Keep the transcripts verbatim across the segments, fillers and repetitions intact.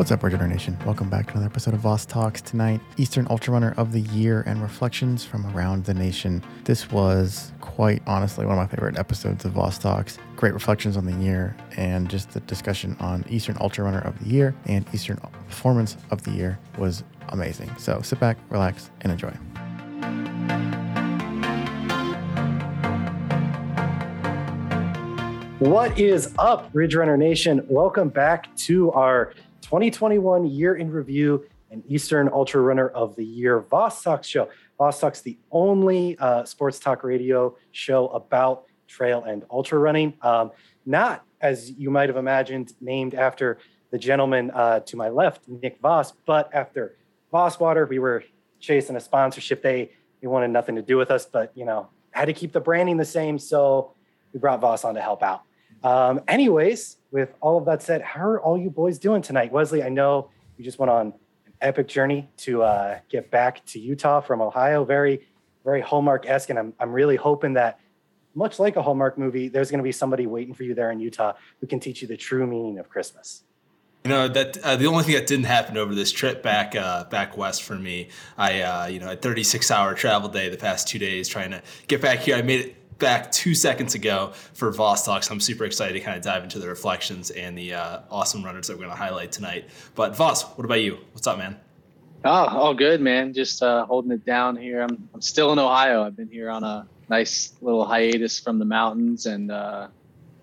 What's up, Regener Nation? Welcome back to another episode of Voss Talks. Tonight, Eastern Ultra Runner of the Year and reflections from around the nation. This was, quite honestly, one of my favorite episodes of Voss Talks. Great reflections on the year and just the discussion on Eastern Ultra Runner of the Year and Eastern Performance of the Year was amazing. So sit back, relax, and enjoy. What is up, Ridge Runner Nation? Welcome back to our twenty twenty-one Year in Review and Eastern Ultra Runner of the Year Voss Talks show. Voss Talks, the only uh, sports talk radio show about trail and ultra running. Um, not, as you might have imagined, named after the gentleman uh, to my left, Nick Voss, but after Voss Water. We were chasing a sponsorship. They, they wanted nothing to do with us, but, you know, had to keep the branding the same, so we brought Voss on to help out. Um, anyways, with all of that said, how are all you boys doing tonight? Wesley, I know you just went on an epic journey to uh, get back to Utah from Ohio. Very, very Hallmark-esque. And I'm, I'm really hoping that, much like a Hallmark movie, there's going to be somebody waiting for you there in Utah who can teach you the true meaning of Christmas. You know, that uh, the only thing that didn't happen over this trip back uh, back west for me, I, uh, you know, had a thirty-six hour travel day the past two days trying to get back here. I made it back two seconds ago for Voss Talks. I'm super excited to kind of dive into the reflections and the uh, awesome runners that we're going to highlight tonight. But Voss, what about you? What's up, man? Oh, all good, man. Just uh, holding it down here. I'm I'm still in Ohio. I've been here on a nice little hiatus from the mountains and uh,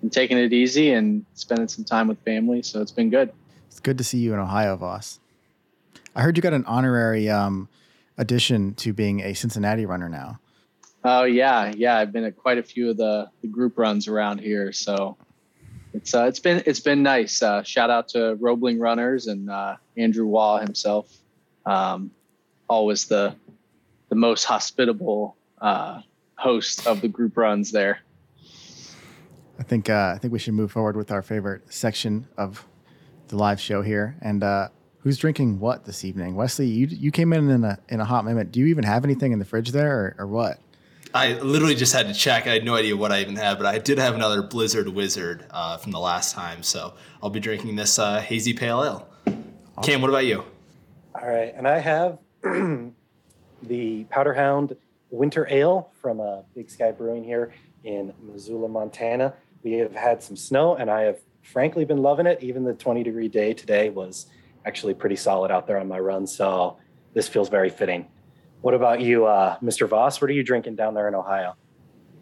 I'm taking it easy and spending some time with family. So it's been good. It's good to see you in Ohio, Voss. I heard you got an honorary um, addition to being a Cincinnati runner now. Oh, yeah. Yeah. I've been at quite a few of the, the group runs around here. So it's uh, it's been it's been nice. Uh, shout out to Roebling Runners and uh, Andrew Waugh himself. Um, always the the most hospitable uh, host of the group runs there. I think uh, I think we should move forward with our favorite section of the live show here. And uh, who's drinking what this evening? Wesley, you you came in in a, in a hot minute. Do you even have anything in the fridge there or, or what? I literally just had to check. I had no idea what I even had, but I did have another Blizzard Wizard uh, from the last time. So I'll be drinking this uh, hazy pale ale. Awesome. Cam, what about you? All right. And I have the Powderhound Winter Ale from uh, Big Sky Brewing here in Missoula, Montana. We have had some snow, and I have frankly been loving it. Even the twenty degree day today was actually pretty solid out there on my run. So this feels very fitting. What about you, uh, Mister Voss? What are you drinking down there in Ohio?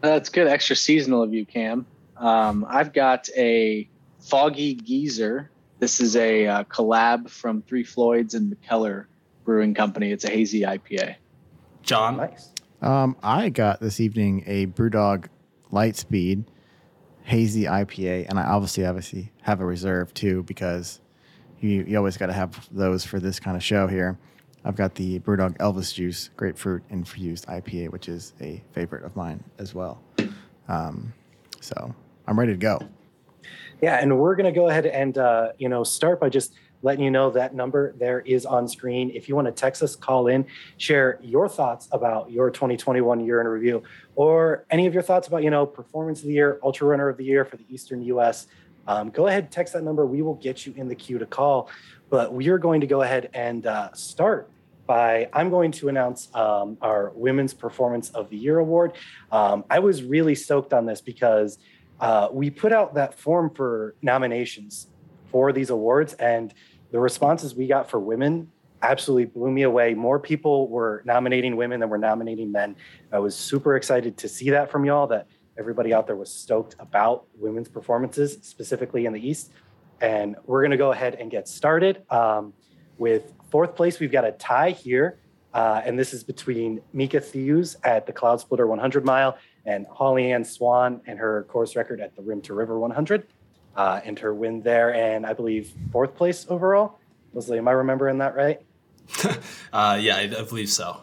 That's good. Extra seasonal of you, Cam. Um, I've got a Foggy Geezer. This is a uh, collab from Three Floyds and McKellar Brewing Company. It's a hazy I P A. John? Nice. Um, I got this evening a BrewDog Lightspeed hazy I P A, and I obviously, obviously have a reserve, too, because you, you always got to have those for this kind of show here. I've got the BrewDog Elvis Juice Grapefruit Infused I P A, which is a favorite of mine as well. Um, so I'm ready to go. Yeah, and we're going to go ahead and uh, you know start by just letting you know that number there is on screen. If you want to text us, call in, share your thoughts about your twenty twenty-one Year in Review or any of your thoughts about you know Performance of the Year, Ultra Runner of the Year for the Eastern U S. Um, go ahead, text that number. We will get you in the queue to call. But we are going to go ahead and uh, start by, I'm going to announce um, our Women's Performance of the Year Award. Um, I was really stoked on this because uh, we put out that form for nominations for these awards, and the responses we got for women absolutely blew me away. More people were nominating women than were nominating men. I was super excited to see that from y'all, that everybody out there was stoked about women's performances, specifically in the East. And we're going to go ahead and get started um, with fourth place. We've got a tie here, uh, and this is between Mika Thews at the Cloud Splitter one hundred mile and Holly Ann Swan and her course record at the Rim to River one hundred uh, and her win there. And I believe fourth place overall. Leslie, am I remembering that right? uh, yeah, I, I believe so.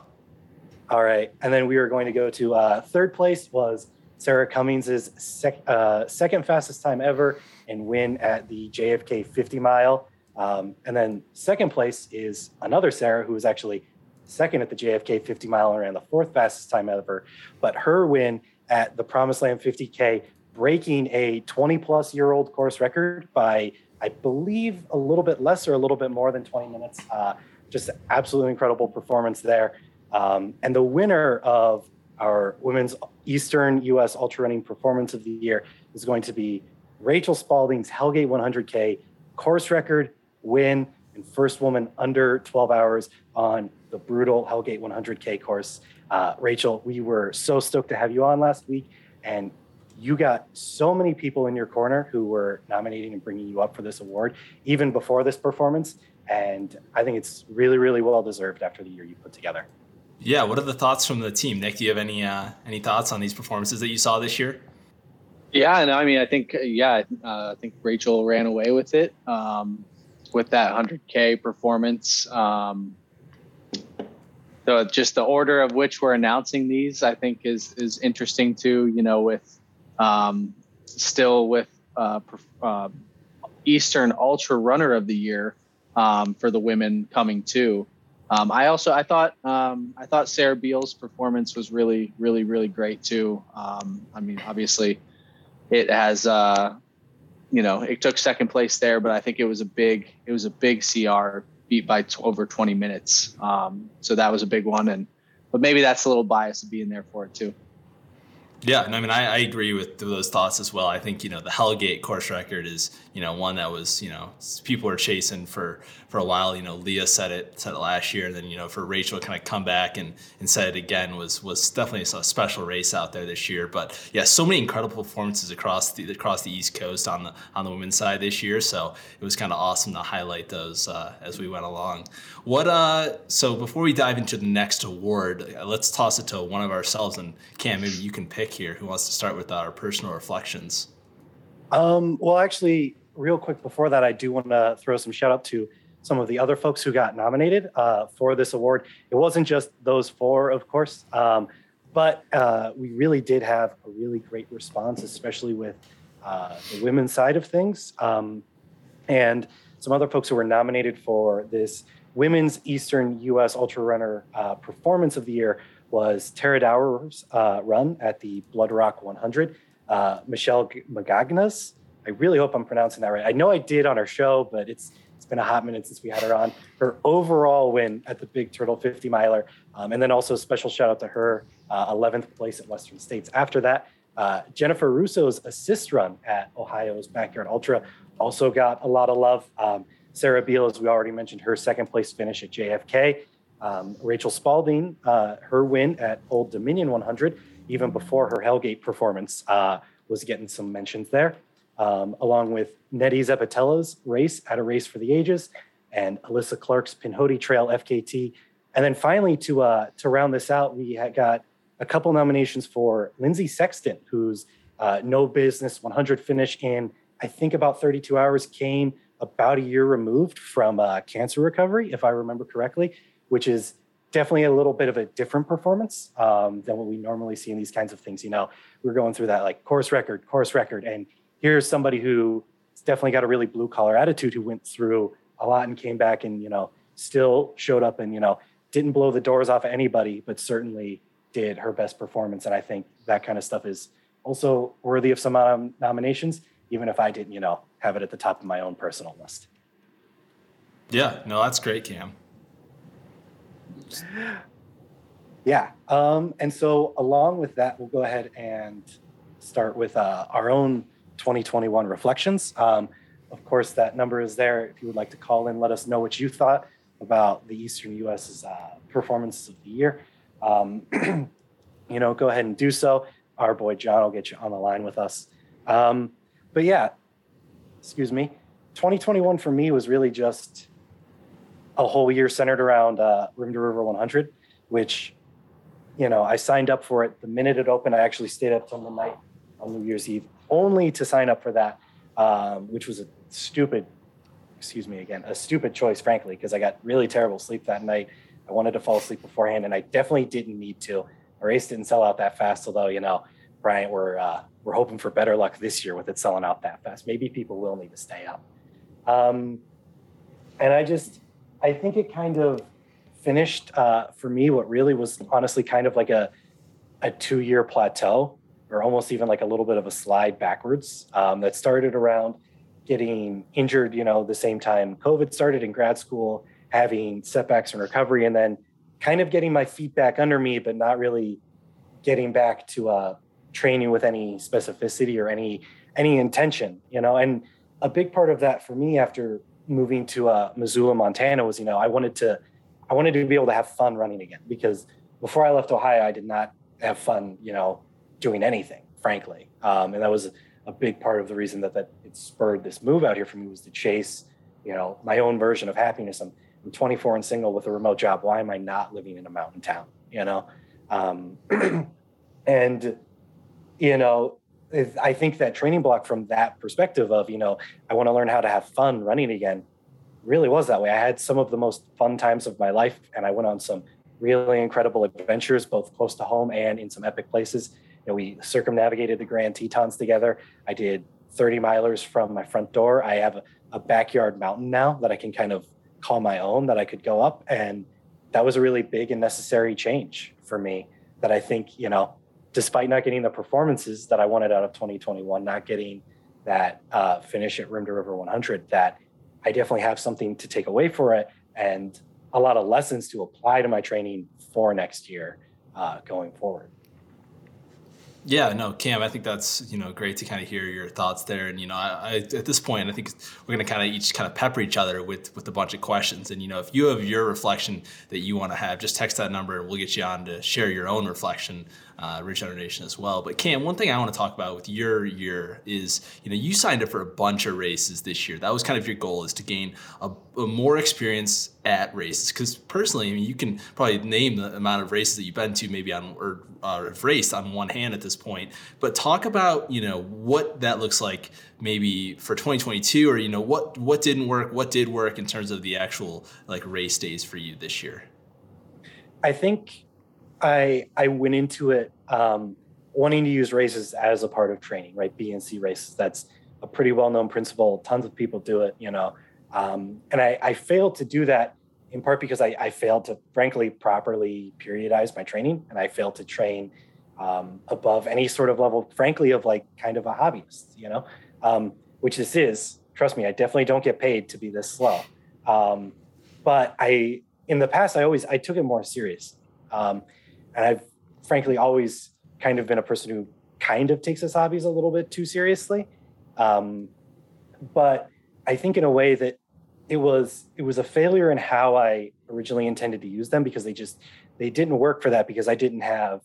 All right. And then we are going to go to uh, third place was Sarah Cummings' sec- uh, second fastest time ever and win at the J F K fifty mile. Um, and then second place is another Sarah who was actually second at the J F K fifty mile and ran the fourth fastest time ever. But her win at the Promised Land fifty K, breaking a twenty plus year old course record by I believe a little bit less or a little bit more than twenty minutes. Uh, just absolutely incredible performance there. Um, and the winner of our Women's Eastern U S Ultra Running Performance of the Year is going to be Rachel Spaulding's Hellgate one hundred K course record win and first woman under twelve hours on the brutal Hellgate one hundred K course. Uh, Rachel, we were so stoked to have you on last week, and you got so many people in your corner who were nominating and bringing you up for this award, even before this performance. And I think it's really, really well-deserved after the year you put together. Yeah, what are the thoughts from the team? Nick, do you have any uh, any thoughts on these performances that you saw this year? Yeah, no, I mean, I think, yeah, uh, I think Rachel ran away with it, um, with that one hundred K performance. Um, so just the order of which we're announcing these, I think, is is interesting too, you know, with um, still with uh, uh, Eastern Ultra Runner of the Year um, for the women coming too. Um, I also, I thought, um, I thought Sarah Beale's performance was really, really, really great too. Um, I mean, obviously it has, uh, you know, it took second place there, but I think it was a big, it was a big C R beat by t- over twenty minutes. Um, so that was a big one. And, but maybe that's a little biased to be in there for it too. Yeah. And I mean, I, I agree with those thoughts as well. I think, you know, the Hellgate course record is, you know, one that was, you know, people were chasing for, for a while. You know, Leah said it, said it last year. And then, you know, for Rachel to kind of come back and, and said it again was, was definitely a special race out there this year. But yeah, so many incredible performances across the, across the East Coast on the, on the women's side this year. So it was kind of awesome to highlight those uh, as we went along. What, uh, so before we dive into the next award, let's toss it to one of ourselves, and Cam, maybe you can pick here. Who wants to start with our personal reflections? Um, well, actually, real quick before that, I do want to throw some shout out to some of the other folks who got nominated uh, for this award. It wasn't just those four, of course, um, but uh, we really did have a really great response, especially with uh, the women's side of things. Um, and some other folks who were nominated for this Women's Eastern U S Ultra Runner uh, Performance of the Year was Tara Dower's uh, run at the Blood Rock one hundred. Uh, Michelle Magagna's, I really hope I'm pronouncing that right. I know I did on her show, but it's it's been a hot minute since we had her on. Her overall win at the Big Turtle fifty miler. Um, and then also a special shout out to her uh, eleventh place at Western States. After that, uh, Jennifer Russo's assist run at Ohio's Backyard Ultra also got a lot of love. Um, Sarah Beale, as we already mentioned, her second place finish at J F K. Um, Rachel Spaulding, uh, her win at Old Dominion one hundred, even before her Hellgate performance, uh, was getting some mentions there, um, along with Nettie Zapatella's race at a Race for the Ages and Alyssa Clark's Pinhoti Trail F K T. And then finally, to uh, to round this out, we had got a couple nominations for Lindsay Sexton, whose uh, No Business one hundred finish in, I think, about thirty-two hours, came about a year removed from uh, cancer recovery, if I remember correctly, which is definitely a little bit of a different performance um, than what we normally see in these kinds of things. You know, we're going through that like course record, course record. And here's somebody who's definitely got a really blue collar attitude, who went through a lot and came back and, you know, still showed up and, you know, didn't blow the doors off of anybody, but certainly did her best performance. And I think that kind of stuff is also worthy of some um, nominations, even if I didn't, you know, have it at the top of my own personal list. Yeah, no, that's great, Cam. Yeah. Um, and so along with that, we'll go ahead and start with uh, our own twenty twenty-one reflections. Um, of course, that number is there. If you would like to call in, let us know what you thought about the Eastern U S's uh, performances of the year. Um, you know, go ahead and do so. Our boy John will get you on the line with us. Um, but yeah, excuse me. twenty twenty-one for me was really just a whole year centered around uh, Rim to River one hundred, which, you know, I signed up for it the minute it opened. I actually stayed up till midnight on New Year's Eve only to sign up for that, um, which was a stupid, excuse me again, a stupid choice, frankly, because I got really terrible sleep that night. I wanted to fall asleep beforehand, and I definitely didn't need to. The race didn't sell out that fast, although, you know, Bryant, we're, uh, we're hoping for better luck this year with it selling out that fast. Maybe people will need to stay up. Um, and I just... I think it kind of finished uh, for me what really was honestly kind of like a a two-year plateau, or almost even like a little bit of a slide backwards um, that started around getting injured, you know, the same time COVID started in grad school, having setbacks in recovery, and then kind of getting my feet back under me, but not really getting back to uh, training with any specificity or any any intention, you know. And a big part of that for me after moving to uh, Missoula, Montana was, you know, I wanted to I wanted to be able to have fun running again, because before I left Ohio, I did not have fun, you know, doing anything, frankly. Um, and that was a big part of the reason that, that it spurred this move out here for me, was to chase, you know, my own version of happiness. I'm, I'm twenty-four and single with a remote job. Why am I not living in a mountain town, you know? Um, and, you know, if, I think that training block from that perspective of, you know, I want to learn how to have fun running again, really was that way. I had some of the most fun times of my life, and I went on some really incredible adventures, both close to home and in some epic places. You know, we circumnavigated the Grand Tetons together. I did thirty milers from my front door. I have a, a backyard mountain now that I can kind of call my own, that I could go up. And that was a really big and necessary change for me, that I think, you know, despite not getting the performances that I wanted out of twenty twenty-one, not getting that uh, finish at Rim to River one hundred, that I definitely have something to take away for it, and a lot of lessons to apply to my training for next year uh, going forward. Yeah, no, Cam, I think that's, you know, great to kind of hear your thoughts there. And, you know, I, I at this point, I think we're going to kind of each kind of pepper each other with, with a bunch of questions. And, you know, if you have your reflection that you want to have, just text that number and we'll get you on to share your own reflection, uh, Rich Hunter Nation as well. But Cam, one thing I want to talk about with your year is, you know, you signed up for a bunch of races this year. That was kind of your goal, is to gain a, a more experience at races, because personally, I mean, you can probably name the amount of races that you've been to, maybe on or uh, raced on one hand at this point. But talk about, you know, what that looks like maybe for twenty twenty-two, or, you know, what what didn't work, what did work in terms of the actual like race days for you this year. I think I I went into it um, wanting to use races as a part of training, right? B and C races. That's a pretty well-known principle. Tons of people do it, you know. Um, and I, I failed to do that in part because I, I failed to, frankly, properly periodize my training. And I failed to train um, above any sort of level, frankly, of like kind of a hobbyist, you know, um, which this is. Trust me, I definitely don't get paid to be this slow. Um, but I, in the past, I always, I took it more seriously. Um, and I've, frankly, always kind of been a person who kind of takes his hobbies a little bit too seriously. Um, but I think in a way that, It was it was a failure in how I originally intended to use them, because they just they didn't work for that, because I didn't have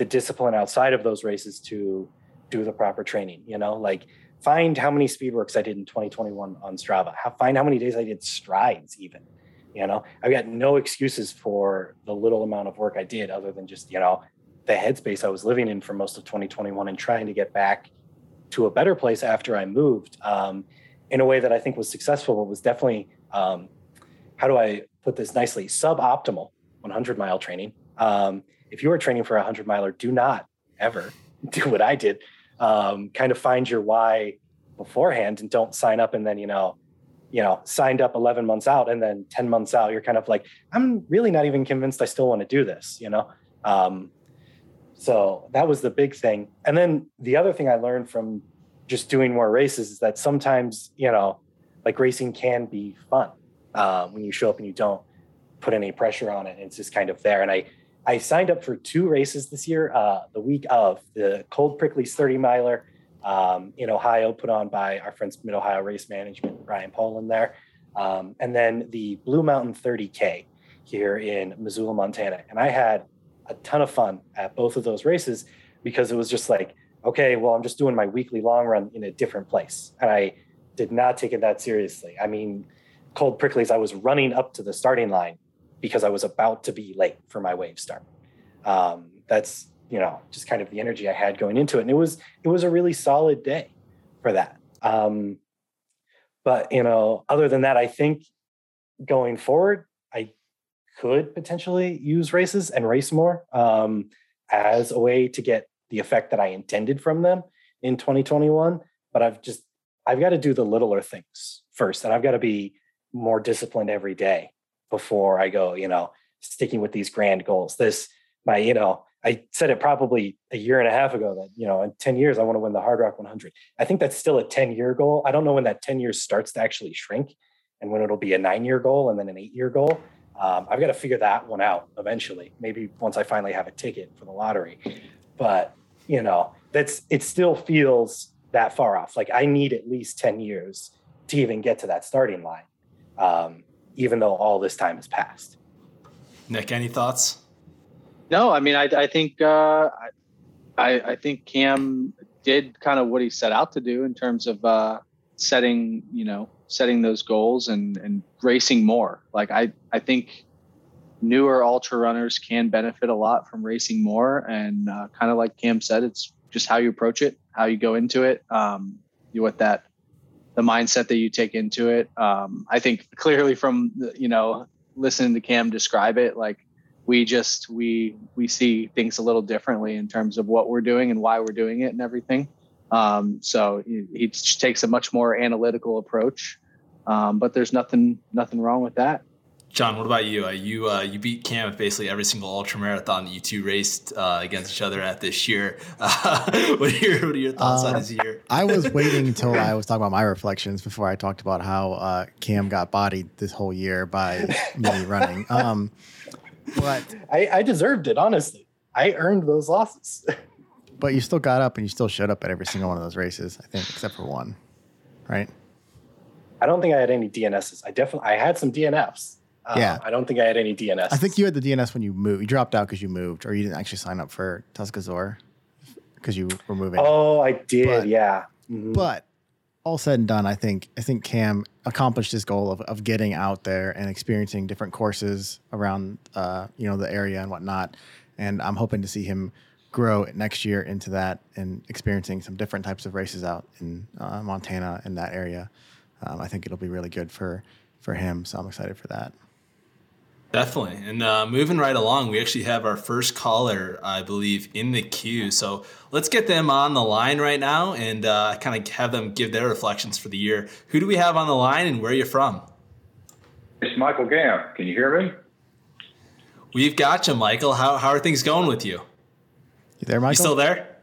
the discipline outside of those races to do the proper training. You know, like find how many speed works I did in twenty twenty-one on Strava. How, find how many days I did strides even. You know, I've got no excuses for the little amount of work I did, other than just, you know, the headspace I was living in for most of twenty twenty-one and trying to get back to a better place after I moved. Um, in a way that I think was successful, but was definitely, um, how do I put this nicely, suboptimal one hundred mile training. Um, if you are training for a one hundred miler, do not ever do what I did. Um, kind of find your why beforehand, and don't sign up and then, you know, you know, signed up eleven months out, and then ten months out, you're kind of like, I'm really not even convinced I still want to do this, you know? Um, so that was the big thing. And then the other thing I learned from just doing more races is that sometimes, you know, like racing can be fun um, when you show up and you don't put any pressure on it. It's just kind of there. And I, I signed up for two races this year, uh, the week of the Cold Prickly's thirty miler um, in Ohio, put on by our friends, Mid Ohio Race Management, Brian Poland there. Um, and then the Blue Mountain thirty K here in Missoula, Montana. And I had a ton of fun at both of those races, because it was just like, okay, well, I'm just doing my weekly long run in a different place. And I did not take it that seriously. I mean, Cold Prickly's, I was running up to the starting line because I was about to be late for my wave start. Um, that's, you know, just kind of the energy I had going into it. And it was, it was a really solid day for that. Um, but, you know, other than that, I think going forward, I could potentially use races and race more um, as a way to get the effect that I intended from them in twenty twenty-one, but I've just, I've got to do the littler things first. And I've got to be more disciplined every day before I go, you know, sticking with these grand goals. This, my, you know, I said it probably a year and a half ago that, you know, in ten years, I want to win the Hard Rock one hundred. I think that's still a ten year goal. I don't know when that ten years starts to actually shrink and when it'll be a nine year goal and then an eight year goal. Um, I've got to figure that one out eventually, maybe once I finally have a ticket for the lottery, but you know, that's, it still feels that far off. Like I need at least ten years to even get to that starting line. Um, even though all this time has passed. Nick, any thoughts? No, I mean, I, I think uh, I, I think Cam did kind of what he set out to do in terms of uh, setting, you know, setting those goals and, and racing more. Like I, I think newer ultra runners can benefit a lot from racing more. And uh, kind of like Cam said, it's just how you approach it, how you go into it, um, you what that the mindset that you take into it. Um, I think clearly from, the, you know, listening to Cam describe it, like we just, we, we see things a little differently in terms of what we're doing and why we're doing it and everything. Um, so he, he takes a much more analytical approach, um, but there's nothing, nothing wrong with that. John, what about you? Uh, you, uh, you beat Cam at basically every single ultra marathon that you two raced uh, against each other at this year. Uh, what, are your, what are your thoughts um, on this year? I was waiting until I was talking about my reflections before I talked about how uh, Cam got bodied this whole year by me running. Um, but I, I deserved it, honestly. I earned those losses. But you still got up and you still showed up at every single one of those races, I think, except for one, right? I don't think I had any D N Ss. I definitely I had some D N Fs. Um, yeah, I don't think I had any D N S. I think you had the D N S when you moved. You dropped out because you moved, or you didn't actually sign up for Tuscazor because you were moving. Oh, I did. But, yeah. Mm-hmm. But all said and done, I think I think Cam accomplished his goal of, of getting out there and experiencing different courses around uh, you know the area and whatnot. And I'm hoping to see him grow next year into that and experiencing some different types of races out in uh, Montana in that area. Um, I think it'll be really good for for him. So I'm excited for that. Definitely. And uh, moving right along, we actually have our first caller, I believe, in the queue. So let's get them on the line right now and uh, kind of have them give their reflections for the year. Who do we have on the line and where are you from? It's Michael Gamp. Can you hear me? We've got you, Michael. How how are things going with you? You there, Michael? You still there?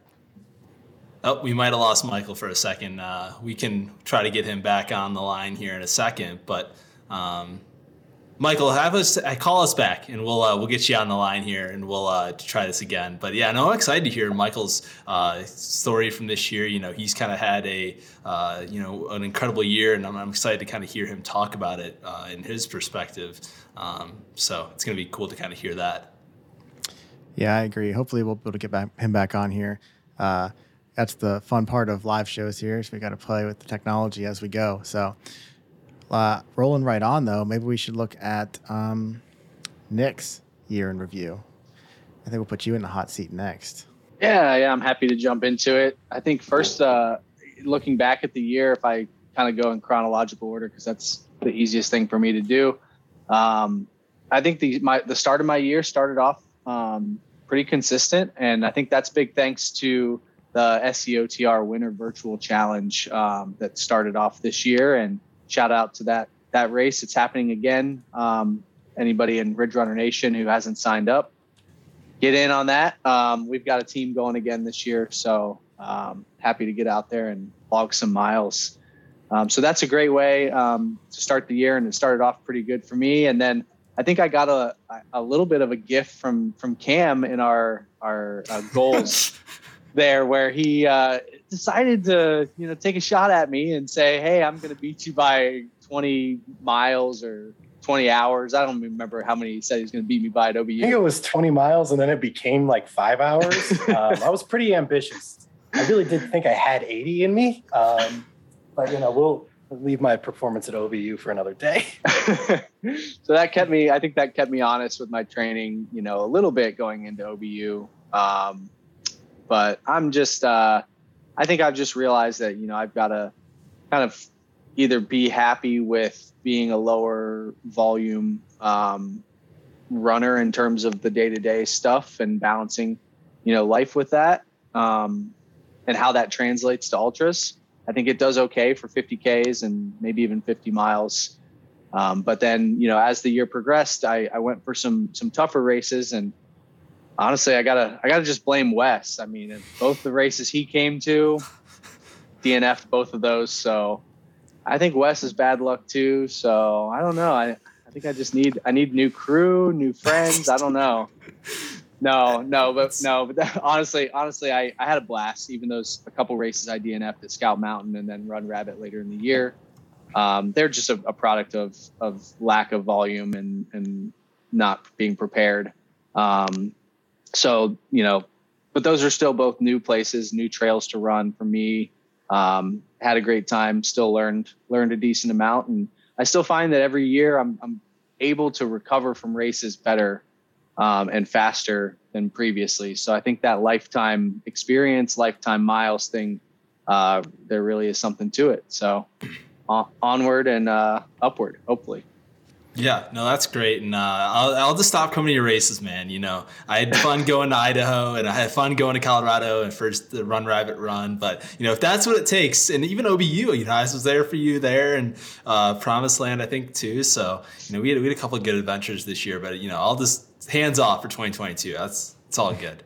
Oh, we might have lost Michael for a second. Uh, we can try to get him back on the line here in a second, but... Um, Michael, have us call us back, and we'll uh, we'll get you on the line here, and we'll uh, try this again. But yeah, no, I'm excited to hear Michael's uh, story from this year. You know, he's kind of had a uh, you know an incredible year, and I'm, I'm excited to kind of hear him talk about it uh, in his perspective. Um, so it's going to be cool to kind of hear that. Yeah, I agree. Hopefully, we'll be able to get back, him back on here. Uh, that's the fun part of live shows here, is we got to play with the technology as we go. So. Uh, rolling right on, though, maybe we should look at um, Nick's year in review. I think we'll put you in the hot seat next. Yeah, yeah, I'm happy to jump into it. I think first, uh, looking back at the year, if I kind of go in chronological order, because that's the easiest thing for me to do. Um, I think the my the start of my year started off um, pretty consistent, and I think that's big thanks to the S C O T R Winter Virtual Challenge um, that started off this year, and shout out to that that race. It's happening again. Um, anybody in Ridge Runner Nation who hasn't signed up, get in on that. Um, we've got a team going again this year, so um, happy to get out there and log some miles. Um, so that's a great way um, to start the year, and it started off pretty good for me. And then I think I got a a little bit of a gift from from Cam in our our uh, goals there, where he. Uh, decided to, you know, take a shot at me and say, hey, I'm going to beat you by twenty miles or twenty hours. I don't remember how many he said he was going to beat me by at O B U. I think it was twenty miles, and then it became like five hours. um, I was pretty ambitious. I really did think I had eighty in me. Um, but, you know, we'll leave my performance at O B U for another day. So that kept me, I think that kept me honest with my training, you know, a little bit going into O B U. Um, but I'm just... Uh, I think I've just realized that, you know, I've got to kind of either be happy with being a lower volume um, runner in terms of the day-to-day stuff and balancing, you know, life with that um, and how that translates to ultras. I think it does okay for fifty Ks and maybe even fifty miles. Um, but then, you know, as the year progressed, I, I went for some some tougher races, and honestly, I gotta, I gotta just blame Wes. I mean, both the races he came to, D N F'd both of those. So I think Wes is bad luck too. So I don't know. I, I think I just need, I need new crew, new friends. I don't know. No, no, but no, but that, honestly, honestly, I, I had a blast, even those a couple races I D N F'd at Scout Mountain and then Run Rabbit later in the year. Um, they're just a, a product of, of lack of volume and, and not being prepared. Um, so, you know, but those are still both new places, new trails to run for me. Um, had a great time, still learned, learned a decent amount. And I still find that every year I'm, I'm able to recover from races better Um, and faster than previously. So I think that lifetime experience, lifetime miles thing, uh, there really is something to it. So on- onward and uh, upward, hopefully. Yeah, no, that's great. And uh, I'll, I'll just stop coming to your races, man. You know, I had fun going to Idaho and I had fun going to Colorado and first the Run Rabbit Run. But, you know, if that's what it takes, and even O B U, you know, I was there for you there and uh, Promised Land, I think, too. So, you know, we had, we had a couple of good adventures this year, but, you know, I'll just hands off for twenty twenty-two. That's, it's all good.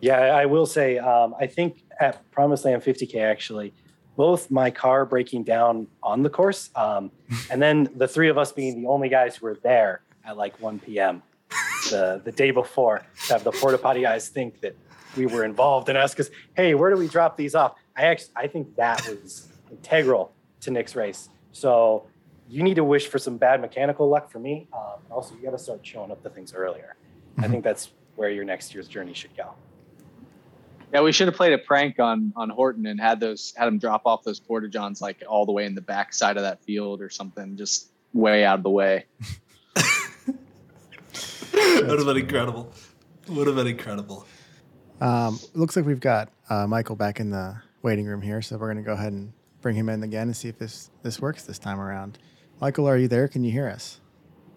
Yeah, I will say, um, I think at Promised Land fifty K, actually, both my car breaking down on the course, um, and then the three of us being the only guys who were there at like one p.m. the the day before, to have the porta potty guys think that we were involved and ask us, "Hey, where do we drop these off?" I actually I think that was integral to Nick's race. So you need to wish for some bad mechanical luck for me. Um, also, you got to start showing up the things earlier. Mm-hmm. I think that's where your next year's journey should go. Yeah, we should have played a prank on on Horton and had those had him drop off those Porta Johns like all the way in the back side of that field or something, just way out of the way. That would have been incredible. Would have been incredible. Um, looks like we've got uh, Michael back in the waiting room here, so we're going to go ahead and bring him in again and see if this this works this time around. Michael, are you there? Can you hear us?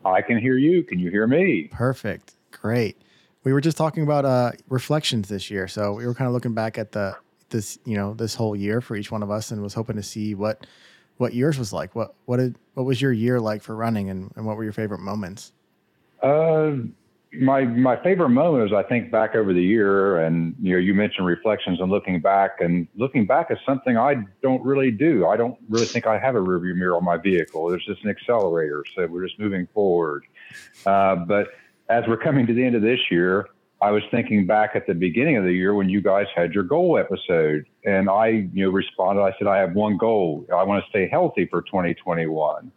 I can hear you. Can you hear me? Perfect. Great. We were just talking about uh, reflections this year, so we were kind of looking back at the this you know this whole year for each one of us, and was hoping to see what what yours was like. What what did what was your year like for running, and, and what were your favorite moments? Uh, my my favorite moment is I think back over the year, and you know you mentioned reflections and looking back, and looking back is something I don't really do. I don't really think I have a rearview mirror on my vehicle. There's just an accelerator, so we're just moving forward. Uh, but as we're coming to the end of this year, I was thinking back at the beginning of the year when you guys had your goal episode, and I, you know, responded. I said, I have one goal. I want to stay healthy for twenty twenty-one.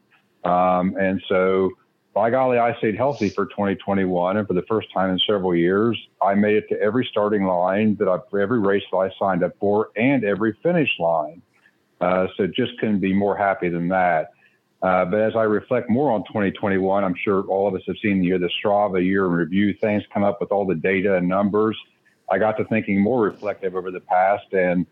Um, and so by golly, I stayed healthy for twenty twenty-one. And for the first time in several years, I made it to every starting line that I, every race that I signed up for and every finish line. Uh, so just couldn't be more happy than that. Uh, but as I reflect more on twenty twenty-one, I'm sure all of us have seen the year, the Strava year in review, things come up with all the data and numbers. I got to thinking more reflective over the past, and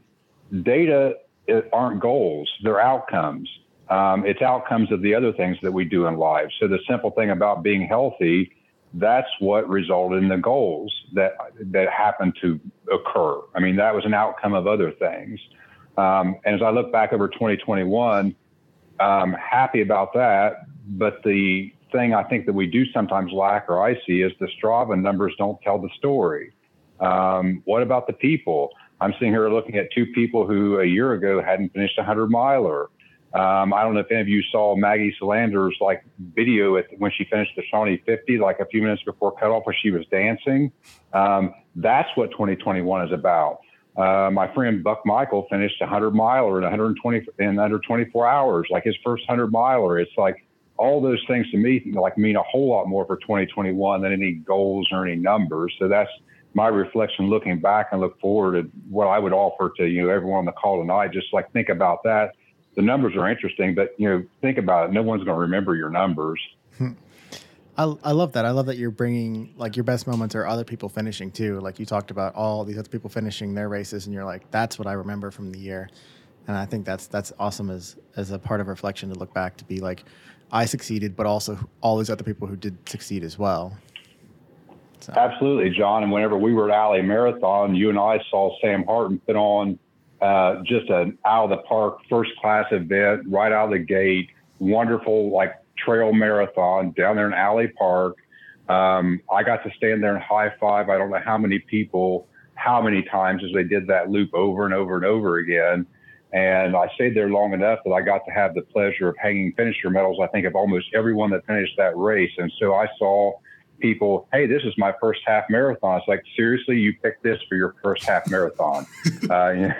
data it, aren't goals. They're outcomes. Um, it's outcomes of the other things that we do in life. So the simple thing about being healthy, that's what resulted in the goals that, that happened to occur. I mean, that was an outcome of other things. Um, and as I look back over twenty twenty-one, I'm happy about that, but the thing I think that we do sometimes lack, or I see, is the Strava numbers don't tell the story. Um, what about the people? I'm sitting here looking at two people who a year ago hadn't finished a hundred-miler. Um, I don't know if any of you saw Maggie Solander's like video at, when she finished the Shawnee fifty, like a few minutes before cutoff, where she was dancing. Um, that's what twenty twenty-one is about. Uh, my friend Buck Michael finished a hundred miler in one hundred twenty in under twenty-four hours, like his first hundred miler. It's like all those things to me like mean a whole lot more for twenty twenty-one than any goals or any numbers. So that's my reflection, looking back, and look forward to what I would offer to you know everyone on the call tonight. Just like think about that. The numbers are interesting, but you know think about it. No one's going to remember your numbers. Hmm. I, I love that. I love that you're bringing like your best moments are other people finishing too. Like you talked about all these other people finishing their races, and you're like, that's what I remember from the year. And I think that's that's awesome as as a part of reflection, to look back to be like, I succeeded, but also all these other people who did succeed as well. So. Absolutely, John. And whenever we were at Alley Marathon, you and I saw Sam Harton put on uh, just an out of the park first class event right out of the gate. Wonderful, like. Trail marathon down there in Alley Park. Um, I got to stand there and high five. I don't know how many people, how many times as they did that loop over and over and over again. And I stayed there long enough that I got to have the pleasure of hanging finisher medals, I think, of almost everyone that finished that race. And so I saw people, hey, this is my first half marathon. It's like, seriously, you picked this for your first half marathon. uh, you know,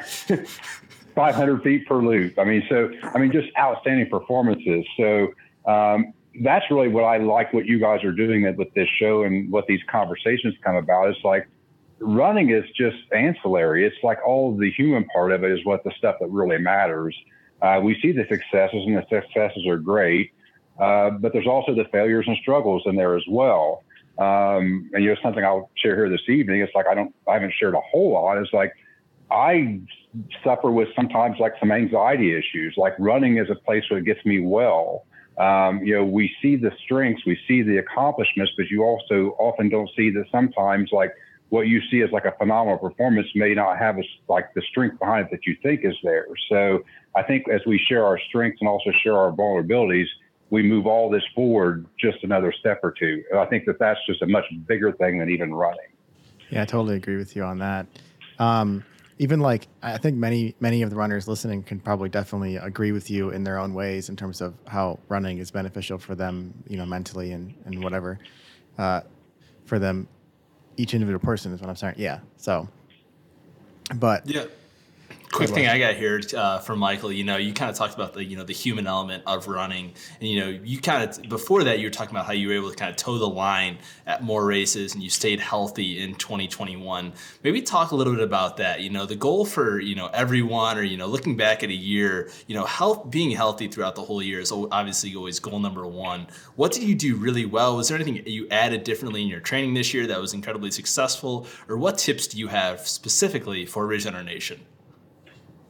five hundred feet per loop. I mean, so, I mean, just outstanding performances. So um, that's really what I like, what you guys are doing with this show and what these conversations come about. It's like, running is just ancillary. It's like all of the human part of it is what the stuff that really matters. Uh, we see the successes, and the successes are great, uh, but there's also the failures and struggles in there as well. Um, and you know, something I'll share here this evening. It's like I don't, I haven't shared a whole lot. It's like I suffer with sometimes like some anxiety issues. Like running is a place where it gets me well. Um, you know, we see the strengths, we see the accomplishments, but you also often don't see that sometimes like what you see as like a phenomenal performance may not have a, like the strength behind it that you think is there. So I think as we share our strengths and also share our vulnerabilities, we move all this forward just another step or two. And I think that that's just a much bigger thing than even running. Yeah, I totally agree with you on that. Um, even like, I think many, many of the runners listening can probably definitely agree with you in their own ways in terms of how running is beneficial for them, you know, mentally and, and whatever, uh, for them. Each individual person is what I'm saying. Yeah. So, but yeah. Quick thing I got here uh, from Michael. You know, you kind of talked about the you know the human element of running, and you know you kind of before that you were talking about how you were able to kind of toe the line at more races, and you stayed healthy in twenty twenty-one. Maybe talk a little bit about that. You know, the goal for you know everyone, or you know looking back at a year, you know, health being healthy throughout the whole year is obviously always goal number one. What did you do really well? Was there anything you added differently in your training this year that was incredibly successful, or what tips do you have specifically for Ridge Runner Nation?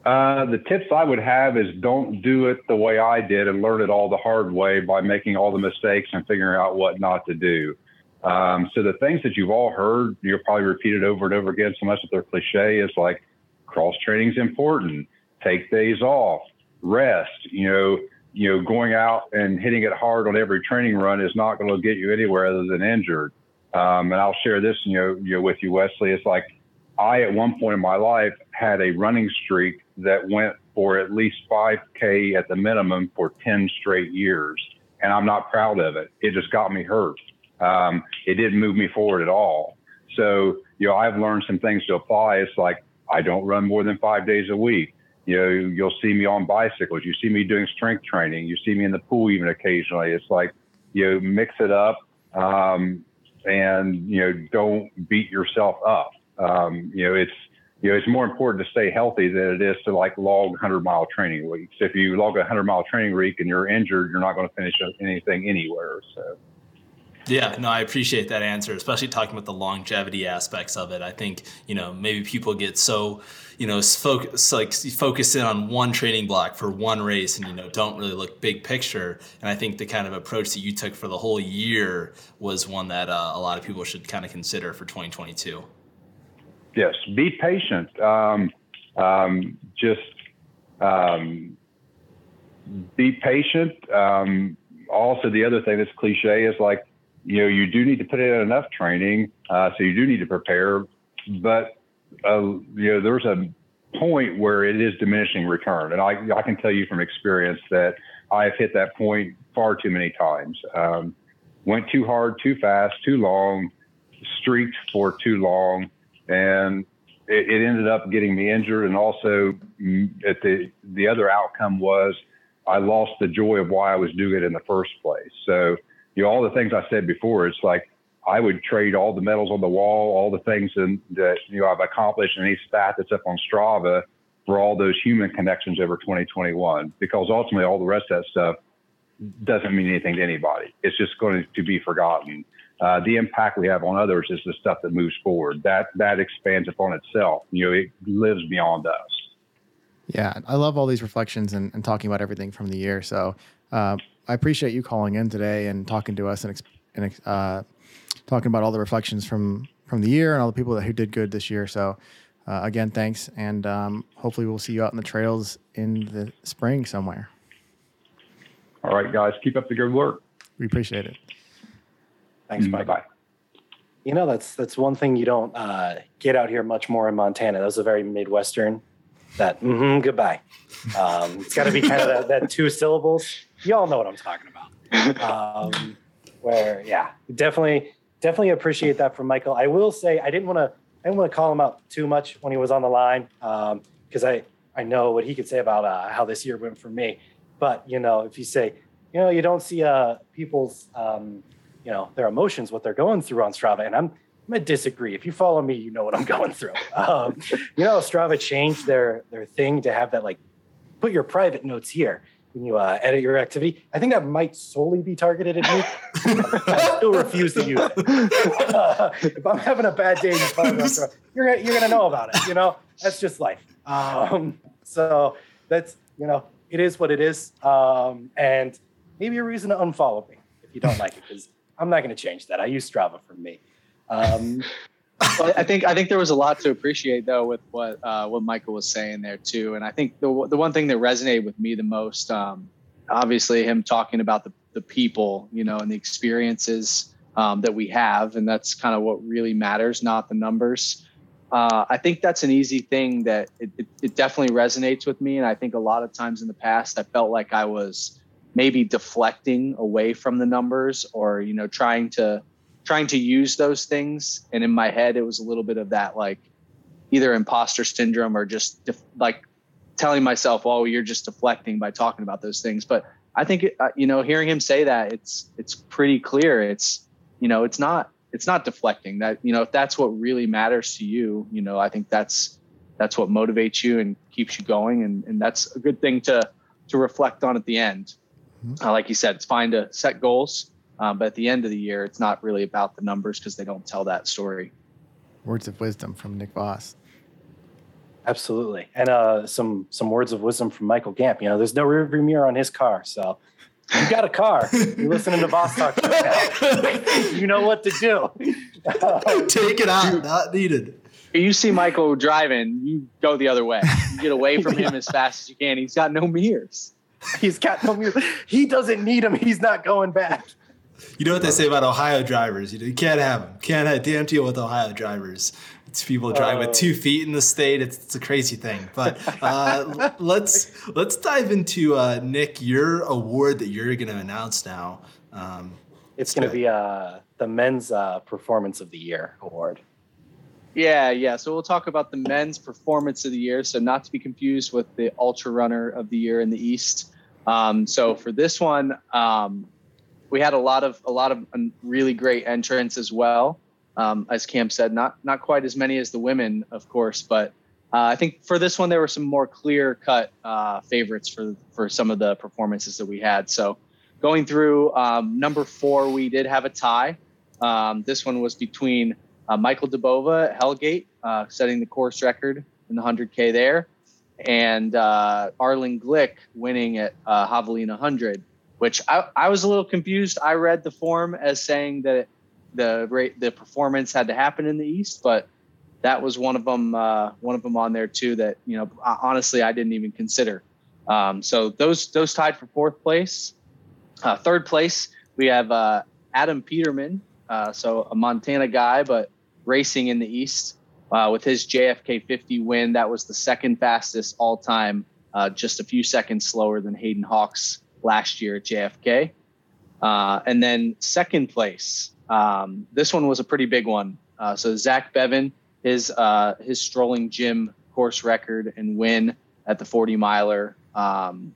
Uh, the tips I would have is don't do it the way I did and learn it all the hard way by making all the mistakes and figuring out what not to do. Um, so the things that you've all heard, you'll probably repeat it over and over again so much that they're cliche, is like cross training is important, take days off, rest, you know, you know, going out and hitting it hard on every training run is not going to get you anywhere other than injured. Um, and I'll share this, you know, you know, with you, Wesley. It's like, I, at one point in my life, had a running streak that went for at least five K at the minimum for ten straight years. And I'm not proud of it. It just got me hurt. Um, it didn't move me forward at all. So, you know, I've learned some things to apply. It's like, I don't run more than five days a week. You know, you'll see me on bicycles. You see me doing strength training. You see me in the pool even occasionally. It's like, you know, mix it up, um, and, you know, don't beat yourself up. Um, you know, it's, you know, it's more important to stay healthy than it is to like log one hundred mile training weeks. If you log a one hundred mile training week and you're injured, you're not going to finish anything anywhere. So. Yeah, no, I appreciate that answer, especially talking about the longevity aspects of it. I think, you know, maybe people get so, you know, focus, like focus in on one training block for one race and, you know, don't really look big picture. And I think the kind of approach that you took for the whole year was one that uh, a lot of people should kind of consider for twenty twenty-two. Yes, be patient. Um, um, just um, be patient. Um, also, the other thing that's cliche is like, you know, you do need to put in enough training, uh, so you do need to prepare. But uh, you know, there's a point where it is diminishing return, and I, I can tell you from experience that I have hit that point far too many times. Um, went too hard, too fast, too long, streaked for too long. And it, it ended up getting me injured. And also at the, the other outcome was I lost the joy of why I was doing it in the first place. So, you know, all the things I said before, it's like I would trade all the medals on the wall, all the things in, that, you know, I've accomplished, any stat that's up on Strava for all those human connections over twenty twenty-one, because ultimately all the rest of that stuff doesn't mean anything to anybody. It's just going to be forgotten. Uh, the impact we have on others is the stuff that moves forward. That that expands upon itself. You know, it lives beyond us. Yeah, I love all these reflections and, and talking about everything from the year. So uh, I appreciate you calling in today and talking to us and, and uh, talking about all the reflections from, from the year and all the people that, who did good this year. So uh, again, thanks. And um, hopefully we'll see you out in the trails in the spring somewhere. All right, guys, keep up the good work. We appreciate it. Thanks. Mm-hmm. Bye-bye. You know, that's that's one thing you don't uh, get out here much more in Montana. That was a very Midwestern, that mm-hmm, goodbye. Um, it's got to be kind of that, that two syllables. Y'all know what I'm talking about. Um, where, yeah, definitely definitely appreciate that from Michael. I will say I didn't want to I didn't want to call him out too much when he was on the line because um, I, I know what he could say about uh, how this year went for me. But, you know, if you say, you know, you don't see uh, people's um, – you know, their emotions, what they're going through on Strava. And I'm, I'm going to disagree. If you follow me, you know what I'm going through. Um, you know, Strava changed their, their thing to have that, like, put your private notes here when you uh, edit your activity. I think that might solely be targeted at me. I still refuse to use it. Uh, if I'm having a bad day, you're, you're going to know about it. You know, that's just life. Um, so that's, you know, it is what it is. Um, and maybe a reason to unfollow me if you don't like it, because I'm not going to change that. I use Strava for me. Um, but I think I think there was a lot to appreciate though with what uh, what Michael was saying there too. And I think the the one thing that resonated with me the most, um, obviously, him talking about the the people, you know, and the experiences um, that we have, and that's kind of what really matters, not the numbers. Uh, I think that's an easy thing that it, it, it definitely resonates with me. And I think a lot of times in the past, I felt like I was maybe deflecting away from the numbers or, you know, trying to trying to use those things. And in my head, it was a little bit of that, like, either imposter syndrome or just def- like telling myself, oh, you're just deflecting by talking about those things. But I think, uh, you know, hearing him say that, it's it's pretty clear. It's, you know, it's not it's not deflecting that, you know, if that's what really matters to you, you know, I think that's that's what motivates you and keeps you going. And, and that's a good thing to to reflect on at the end. Uh, like you said, it's fine to set goals, um, but at the end of the year, it's not really about the numbers because they don't tell that story. Words of wisdom from Nick Voss. Absolutely. And uh, some some words of wisdom from Michael Gamp. You know, there's no rearview mirror on his car, so if you got a car, you're listening to Voss Talks right now, you know what to do. Take it out, not needed. You see Michael driving, you go the other way. You get away from him as fast as you can. He's got no mirrors. He's got no mirrors. He doesn't need them. He's not going back. You know what they say about Ohio drivers? You can't have them. Can't have damn deal with Ohio drivers. It's people drive uh, with two feet in the state. It's, it's a crazy thing. But uh, let's let's dive into uh, Nick, your award that you're going to announce now. Um, it's going to be uh, the men's uh, performance of the year award. Yeah, yeah. So we'll talk about the men's performance of the year. So not to be confused with the ultra runner of the year in the East. Um, so for this one, um, we had a lot of a lot of really great entrants as well. Um, as Cam said, not not quite as many as the women, of course, but uh, I think for this one there were some more clear cut uh, favorites for for some of the performances that we had. So going through um, number four, we did have a tie. Um, this one was between. Uh, Michael DeBova at Hellgate, uh, setting the course record in the one hundred K there. And uh, Arlen Glick winning at uh, Javelin one hundred, which I, I was a little confused. I read the form as saying that the rate, the performance had to happen in the East, but that was one of them, uh, one of them on there too that, you know, honestly, I didn't even consider. Um, so those those tied for fourth place. Uh, third place, we have uh, Adam Peterman, uh, so a Montana guy, but racing in the East uh, with his J F K fifty win. That was the second fastest all time, uh, just a few seconds slower than Hayden Hawks last year at J F K. Uh, and then second place, um, this one was a pretty big one. Uh, so Zach Bevin, his uh, his Strolling Jim course record and win at the forty miler um,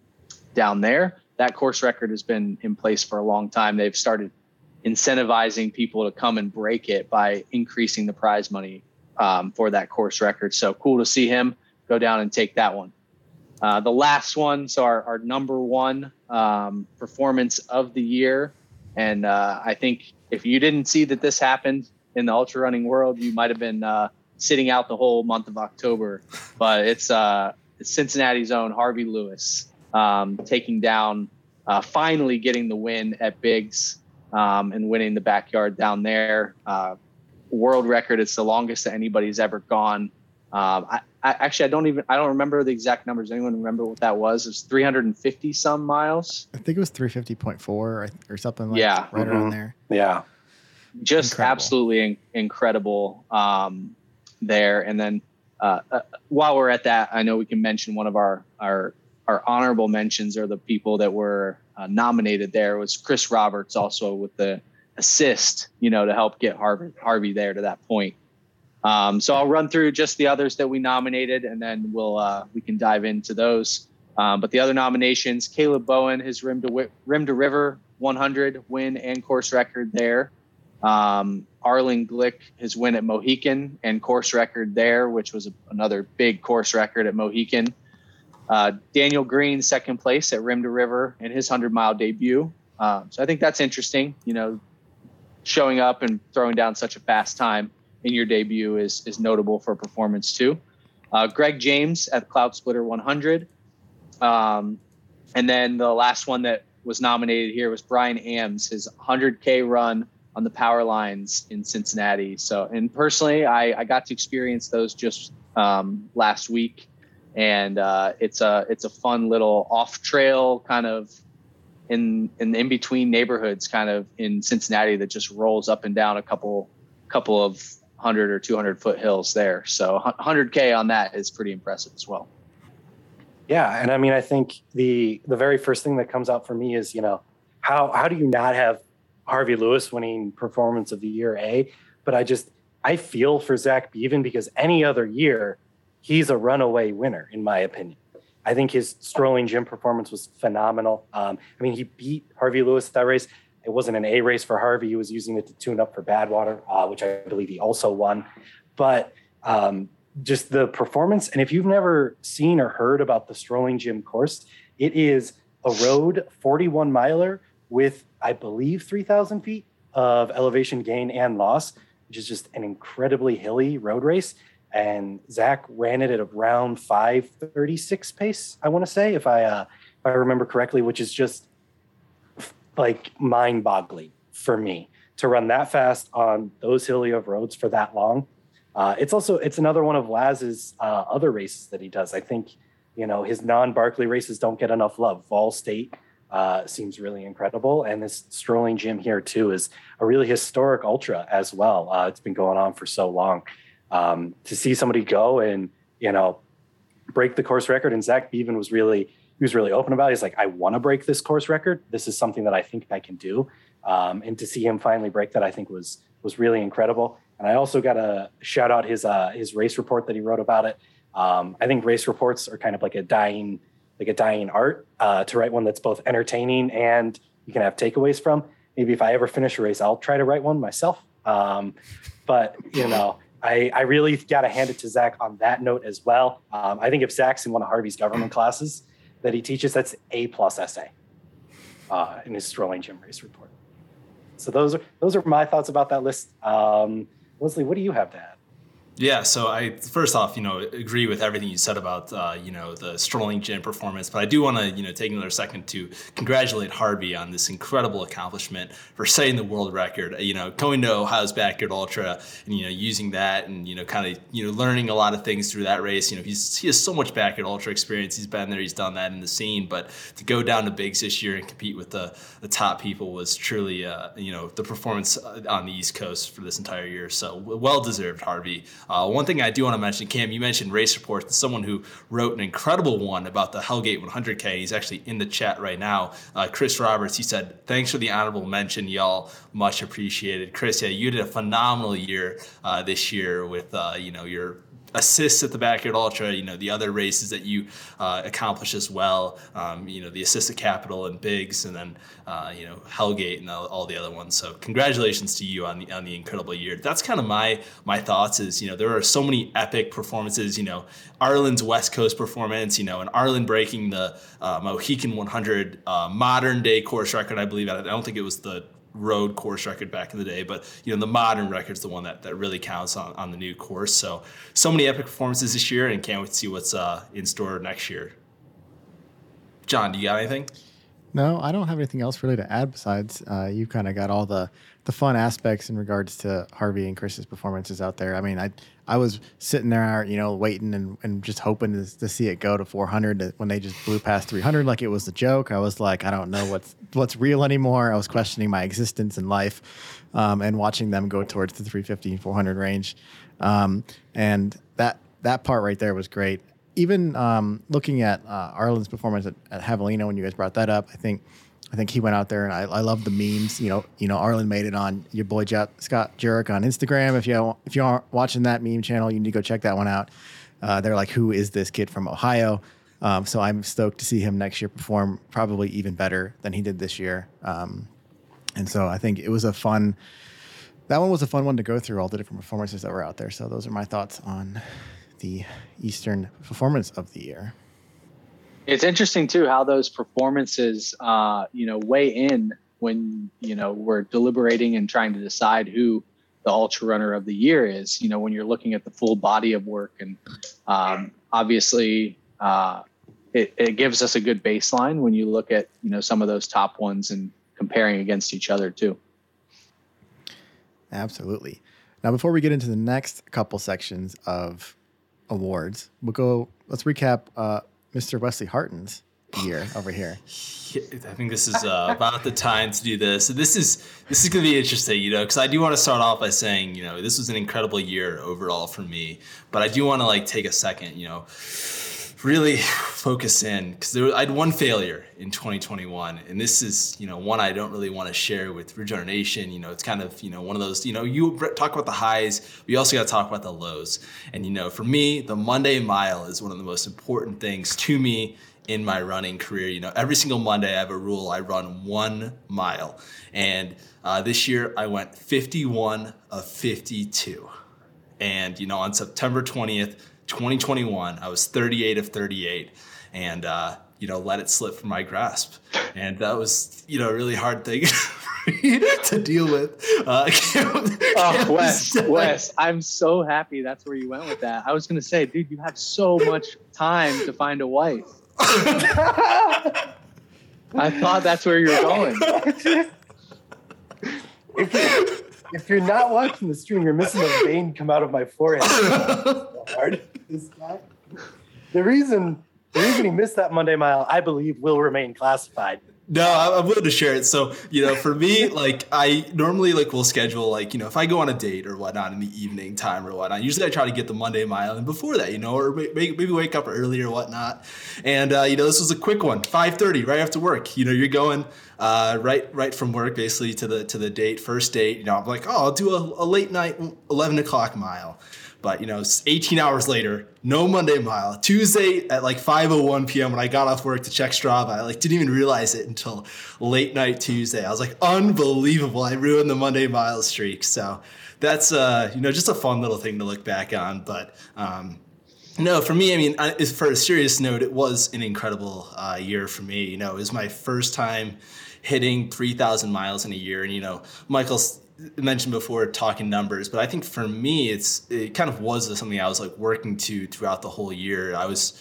down there. That course record has been in place for a long time. They've started incentivizing people to come and break it by increasing the prize money um, for that course record. So cool to see him go down and take that one. Uh, the last one, so our, our number one um, performance of the year. And uh, I think if you didn't see that this happened in the ultra running world, you might've been uh, sitting out the whole month of October, but it's uh, Cincinnati's own Harvey Lewis um, taking down, uh, finally getting the win at Biggs. Um, and winning the backyard down there, uh, world record. It's the longest that anybody's ever gone. Um, I, I actually, I don't even, I don't remember the exact numbers. Anyone remember what that was? It was three hundred fifty some miles. I think it was three fifty point four or something like yeah. that. Right mm-hmm. around there. Yeah. just incredible. absolutely in- incredible um, there. And then uh, uh, while we're at that, I know we can mention one of our, our, our honorable mentions are the people that were uh, nominated. There was Chris Roberts also with the assist, you know, to help get Harvey, Harvey there to that point. Um, so I'll run through just the others that we nominated, and then we'll uh, we can dive into those. Um, but the other nominations: Caleb Bowen, his Rim to wi- Rim to River one hundred win and course record there. Um, Arlen Glick, his win at Mohican and course record there, which was a, another big course record at Mohican. Uh, Daniel Green, second place at Rim to River in his hundred mile debut. Um, so I think that's interesting. You know, showing up and throwing down such a fast time in your debut is is notable for performance too. Uh, Greg James at Cloud Splitter one hundred. Um, and then the last one that was nominated here was Brian Ames, his hundred K run on the power lines in Cincinnati. So, and personally, I, I got to experience those just um, last week. And uh, it's a it's a fun little off trail kind of in in the in between neighborhoods kind of in Cincinnati that just rolls up and down a couple couple of hundred or two hundred foot hills there. So hundred K on that is pretty impressive as well. Yeah. And I mean, I think the, the very first thing that comes out for me is, you know, how, how do you not have Harvey Lewis winning performance of the year, eh? But I just, I feel for Zach Bevin, because any other year he's a runaway winner, in my opinion. I think his Strolling Jim performance was phenomenal. Um, I mean, he beat Harvey Lewis at that race. It wasn't an A race for Harvey. He was using it to tune up for Badwater, uh, which I believe he also won. But um, just the performance. And if you've never seen or heard about the Strolling Jim course, it is a road forty-one miler with, I believe, three thousand feet of elevation gain and loss, which is just an incredibly hilly road race. And Zach ran it at around five thirty-six pace, I want to say, if I uh, if I remember correctly, which is just like mind-boggling for me to run that fast on those hilly of roads for that long. Uh, it's also, it's another one of Laz's uh, other races that he does. I think, you know, his non-Barkley races don't get enough love. Vol State uh, seems really incredible. And this Strolling Jim here too is a really historic ultra as well. Uh, it's been going on for so long. Um, to see somebody go and, you know, break the course record. And Zach Bevin was really, he was really open about it. He's like, I want to break this course record. This is something that I think I can do. Um, and to see him finally break that, I think was, was really incredible. And I also got to shout out his, uh, his race report that he wrote about it. Um, I think race reports are kind of like a dying, like a dying art, uh, to write one that's both entertaining and you can have takeaways from. Maybe if I ever finish a race, I'll try to write one myself. Um, but you know, I, I really got to hand it to Zach on that note as well. Um, I think if Zach's in one of Harvey's government classes that he teaches, that's A plus essay uh, in his Strolling Jim race report. So those are, those are my thoughts about that list. Um, Leslie, what do you have to add? Yeah, so I first off, you know, agree with everything you said about, uh, you know, the Strolling Jim performance, but I do want to, you know, take another second to congratulate Harvey on this incredible accomplishment for setting the world record, you know, going to Ohio's Backyard Ultra and, you know, using that and, you know, kind of, you know, learning a lot of things through that race. You know, he's, he has so much Backyard Ultra experience. He's been there, he's done that in the scene, but to go down to Biggs this year and compete with the, the top people was truly, uh, you know, the performance on the East Coast for this entire year. So well-deserved, Harvey. Uh, one thing I do want to mention, Cam, you mentioned race reports. Someone who wrote an incredible one about the Hellgate one hundred K, he's actually in the chat right now, uh, Chris Roberts. He said, thanks for the honorable mention, y'all. Much appreciated. Chris, yeah, you did a phenomenal year uh, this year with, uh, you know, your assists at the Backyard Ultra, you know, the other races that you uh, accomplish as well, um, you know, the assist at Capital and Biggs and then, uh, you know, Hellgate and all, all the other ones. So congratulations to you on the on the incredible year. That's kind of my my thoughts is, you know, there are so many epic performances, you know, Arlen's West Coast performance, you know, and Arlen breaking the uh, Mohican one hundred uh, modern day course record, I believe. I don't think it was the road course record back in the day, but you know the modern record's the one that that really counts on, on the new course. So so many epic performances this year, and can't wait to see what's uh in store next year. John, do you got anything? No, I don't have anything else really to add besides uh, you kind of got all the, the fun aspects in regards to Harvey and Chris's performances out there. I mean, I I was sitting there, you know, waiting and, and just hoping to, to see it go to four hundred when they just blew past three hundred like it was a joke. I was like, I don't know what's what's real anymore. I was questioning my existence in life, um, and watching them go towards the three fifty, four hundred range. Um, and that, that part right there was great. Even um, looking at uh, Arlen's performance at, at Javelina, when you guys brought that up, I think I think he went out there, and I, I love the memes. You know, you know, Arlen made it on your boy J- Scott Jurek on Instagram. If you if you aren't watching that meme channel, you need to go check that one out. Uh, they're like, "Who is this kid from Ohio?" Um, so I'm stoked to see him next year perform probably even better than he did this year. Um, and so I think it was a fun. That one was a fun one to go through all the different performances that were out there. So those are my thoughts on the Eastern performance of the year. It's interesting too, how those performances, uh, you know, weigh in when, you know, we're deliberating and trying to decide who the ultra runner of the year is, you know, when you're looking at the full body of work. And um, obviously uh, it, it gives us a good baseline when you look at, you know, some of those top ones and comparing against each other too. Absolutely. Now, before we get into the next couple sections of awards, we'll go, let's recap uh Mister Wesley Harton's year over here. Yeah, I think this is uh, about the time to do this. So this is this is gonna be interesting, you know, because I do want to start off by saying, you know, this was an incredible year overall for me, but I do want to like take a second, you know, really focus in, because there was, I had one failure in twenty twenty-one, and this is, you know, one I don't really want to share with Regeneration. You know, it's kind of, you know, one of those, you know, you talk about the highs, we also got to talk about the lows. And, you know, for me, the Monday mile is one of the most important things to me in my running career. You know, every single Monday I have a rule, I run one mile. And uh, this year I went fifty-one of fifty-two. And, you know, on September twentieth, twenty twenty-one, I was thirty-eight of thirty-eight, and uh, you know, let it slip from my grasp, and that was, you know, a really hard thing to deal with. Uh, can't, can't oh, Wes, say. Wes, I'm so happy that's where you went with that. I was gonna say, dude, you have so much time to find a wife. I thought that's where you were going. if, you're, if you're not watching the stream, you're missing a vein come out of my forehead. This guy. The reason the reason he missed that Monday mile, I believe, will remain classified. No, I'm willing to share it. So, you know, for me, like, I normally, like, will schedule, like, you know, if I go on a date or whatnot in the evening time or whatnot, usually I try to get the Monday mile and before that, you know, or maybe wake up early or whatnot. And, uh, you know, this was a quick one, five thirty, right after work. You know, you're going uh, right right from work, basically, to the to the date, first date. You know, I'm like, oh, I'll do a, a late night eleven o'clock mile. But, you know, eighteen hours later, no Monday mile. Tuesday at like five oh one p.m. when I got off work to check Strava, I like didn't even realize it until late night Tuesday. I was like, unbelievable. I ruined the Monday mile streak. So that's, uh, you know, just a fun little thing to look back on. But um, no, for me, I mean, I, for a serious note, it was an incredible uh, year for me. You know, it was my first time hitting three thousand miles in a year. And, you know, Michael's mentioned before talking numbers, but I think for me, it's, it kind of was something I was like working to throughout the whole year. I was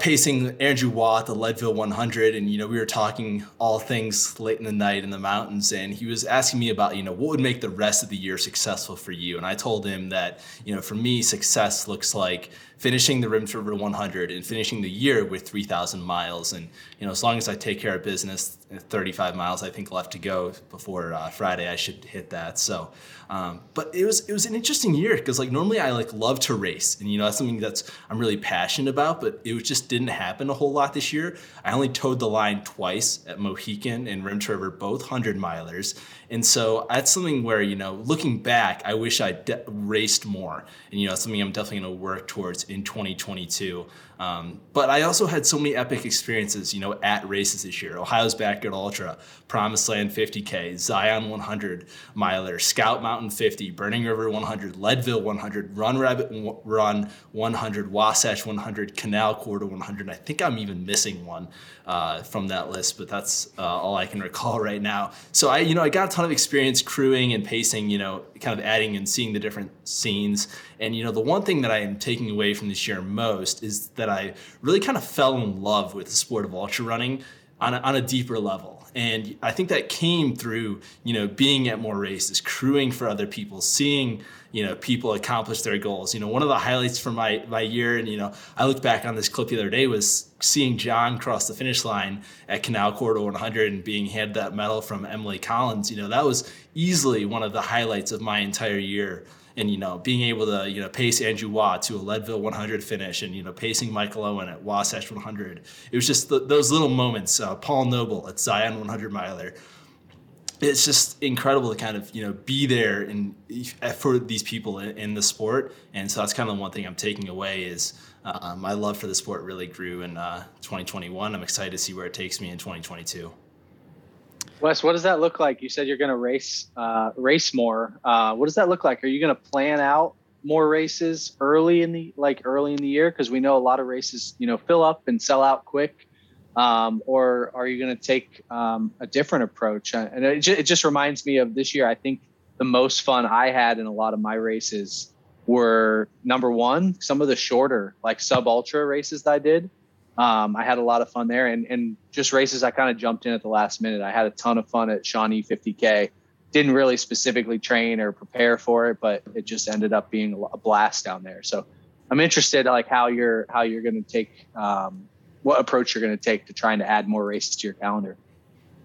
pacing Andrew Waugh at the Leadville one hundred. And, you know, we were talking all things late in the night in the mountains. And he was asking me about, you know, what would make the rest of the year successful for you? And I told him that, you know, for me, success looks like finishing the Rim to River one hundred and finishing the year with three thousand miles. And, you know, as long as I take care of business, thirty-five miles, I think, left to go before uh, Friday, I should hit that. So, um, but it was, it was an interesting year because, like, normally I like love to race, and, you know, that's something that's I'm really passionate about, but it was just didn't happen a whole lot this year. I only towed the line twice at Mohican and Rim to River, both hundred milers. And so that's something where, you know, looking back, I wish I de- raced more. And, you know, it's something I'm definitely going to work towards in twenty twenty-two. Um, but I also had so many epic experiences, you know, at races this year. Ohio's Backyard Ultra, Promised Land fifty K, Zion hundred miler, Scout Mountain fifty, Burning River one hundred, Leadville one hundred, Run Rabbit Run one hundred, Wasatch one hundred, Canal Corridor one hundred. I think I'm even missing one uh, from that list, but that's uh, all I can recall right now. So I, you know, I got a ton of experience crewing and pacing, you know, kind of adding and seeing the different scenes. And, you know, the one thing that I am taking away from this year most is that I really kind of fell in love with the sport of ultra running on a, on a deeper level. And I think that came through, you know, being at more races, crewing for other people, seeing, you know, people accomplish their goals. You know, one of the highlights from my, my year, and, you know, I looked back on this clip the other day, was seeing John cross the finish line at Canal Corridor one hundred and being handed that medal from Emily Collins. You know, that was easily one of the highlights of my entire year. And, you know, being able to, you know, pace Andrew Waugh to a Leadville one hundred finish, and, you know, pacing Michael Owen at Wasatch one hundred. It was just the, those little moments. Uh, Paul Noble at Zion one hundred miler. It's just incredible to kind of, you know, be there and for these people in, in the sport. And so that's kind of the one thing I'm taking away is uh, my love for the sport really grew in uh, twenty twenty-one. I'm excited to see where it takes me in twenty twenty-two. Wes, what does that look like? You said you're going to race, uh, race more. Uh, what does that look like? Are you going to plan out more races early in the like early in the year? Because we know a lot of races, you know, fill up and sell out quick. Um, or are you going to take um, a different approach? And it, j- it just reminds me of this year. I think the most fun I had in a lot of my races were, number one, some of the shorter, like sub ultra races that I did. Um, I had a lot of fun there, and, and just races I kind of jumped in at the last minute. I had a ton of fun at Shawnee fifty K. Didn't really specifically train or prepare for it, but it just ended up being a blast down there. So I'm interested, like how you're how you're going to take, um, what approach you're going to take to trying to add more races to your calendar.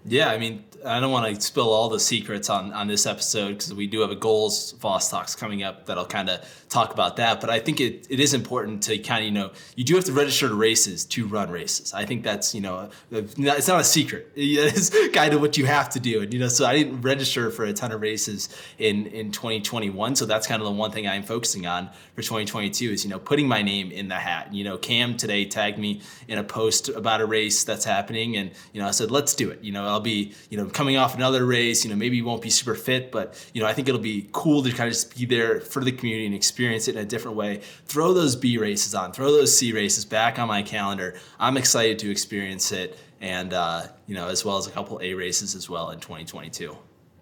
Yeah, I mean, I don't want to spill all the secrets on, on this episode, because we do have a goals Voss Talks coming up that'll kind of talk about that. But I think it, it is important to kind of, you know, you do have to register to races to run races. I think that's, you know, it's not a secret. It's kind of what you have to do. And, you know, so I didn't register for a ton of races in, in twenty twenty-one. So that's kind of the one thing I'm focusing on for twenty twenty-two is, you know, putting my name in the hat. You know, Cam today tagged me in a post about a race that's happening. And, you know, I said, let's do it. You know, I'll be, you know, coming off another race, you know, maybe you won't be super fit, but, you know, I think it'll be cool to kind of just be there for the community and experience it in a different way. Throw those B races on, throw those C races back on my calendar. I'm excited to experience it. And, uh, you know, as well as a couple A races as well in twenty twenty-two.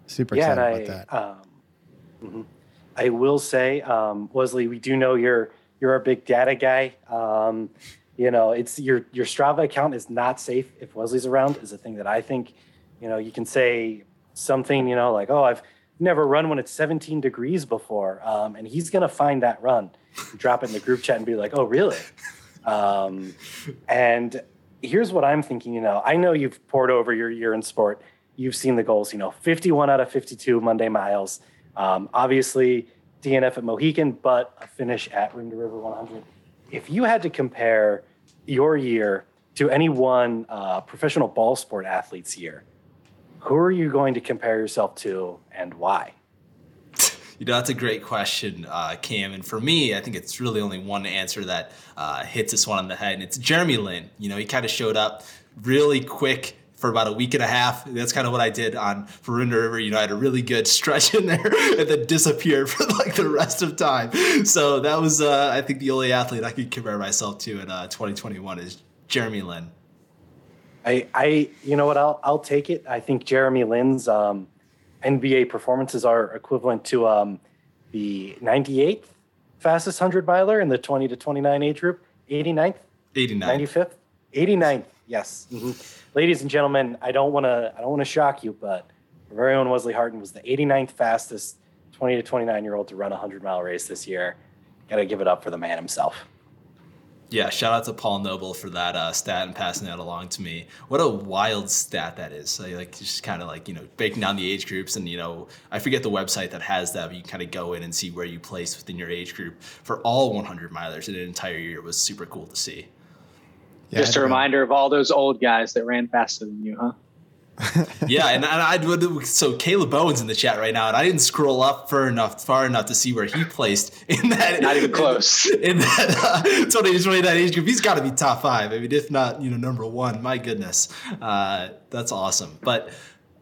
Super yeah, excited about I, that. Um, mm-hmm. I will say, um, Wesley, we do know you're, you're a big data guy. Um, you know, it's your, your Strava account is not safe if Wesley's around, is a thing that I think, you know, you can say something, you know, like, oh, I've never run when it's seventeen degrees before. Um, and he's going to find that run, drop it in the group chat and be like, oh, really? Um, and here's what I'm thinking, you know, I know you've poured over your year in sport. You've seen the goals, you know, fifty-one out of fifty-two Monday miles. Um, obviously, D N F at Mohican, but a finish at Rim to River one hundred. If you had to compare your year to any one uh, professional ball sport athlete's year, who are you going to compare yourself to and why? You know, that's a great question, uh, Cam. And for me, I think it's really only one answer that uh, hits this one on the head. And it's Jeremy Lin. You know, he kind of showed up really quick for about a week and a half. That's kind of what I did on Rim to River. You know, I had a really good stretch in there and then disappeared for like the rest of time. So that was, uh, I think, the only athlete I could compare myself to in uh, twenty twenty-one is Jeremy Lin. I, I, you know what, I'll, I'll take it. I think Jeremy Lin's um, N B A performances are equivalent to um, the ninety-eighth fastest hundred miler in the twenty to twenty-nine age group, eighty-ninth, eighty-ninth, ninety-fifth, eighty-ninth. Yes. Mm-hmm. Ladies and gentlemen, I don't want to, I don't want to shock you, but our very own Wesley Harden was the eighty-ninth fastest twenty to twenty-nine year old to run a hundred mile race this year. Got to give it up for the man himself. Yeah, shout out to Paul Noble for that uh, stat and passing that along to me. What a wild stat that is. So, like, just kind of like, you know, breaking down the age groups. And, you know, I forget the website that has that, but you can kind of go in and see where you place within your age group for all one hundred milers in an entire year. It was super cool to see. Yeah, just a reminder of all those old guys that ran faster than you, huh? Yeah, and, and I would, so Caleb Bowen's in the chat right now, and I didn't scroll up far enough, far enough to see where he placed in that. Not even close. In that twenty to twenty-nine uh, age group, he's got to be top five. I mean, if not, you know, number one. My goodness, uh, that's awesome. But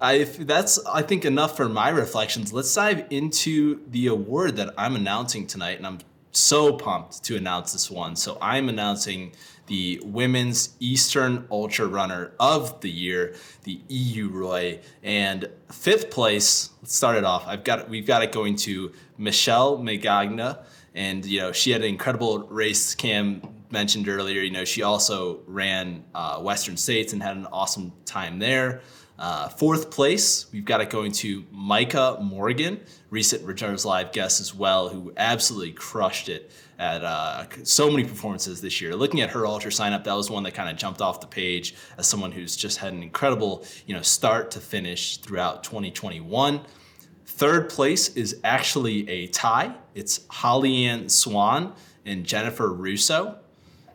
I, if that's, I think, enough for my reflections. Let's dive into the award that I'm announcing tonight, and I'm so pumped to announce this one. So I'm announcing the Women's Eastern Ultra Runner of the Year, the E U Roy. And fifth place, let's start it off. I've got we've got it going to Michelle Magagna. And, you know, she had an incredible race, Cam, mentioned earlier, you know, she also ran uh, Western States and had an awesome time there. Uh, fourth place, we've got it going to Micah Morgan, recent Returns Live guest as well, who absolutely crushed it at uh, so many performances this year. Looking at her ultra sign up, that was one that kind of jumped off the page as someone who's just had an incredible, you know, start to finish throughout twenty twenty-one. Third place is actually a tie. It's Holly Ann Swan and Jennifer Russo.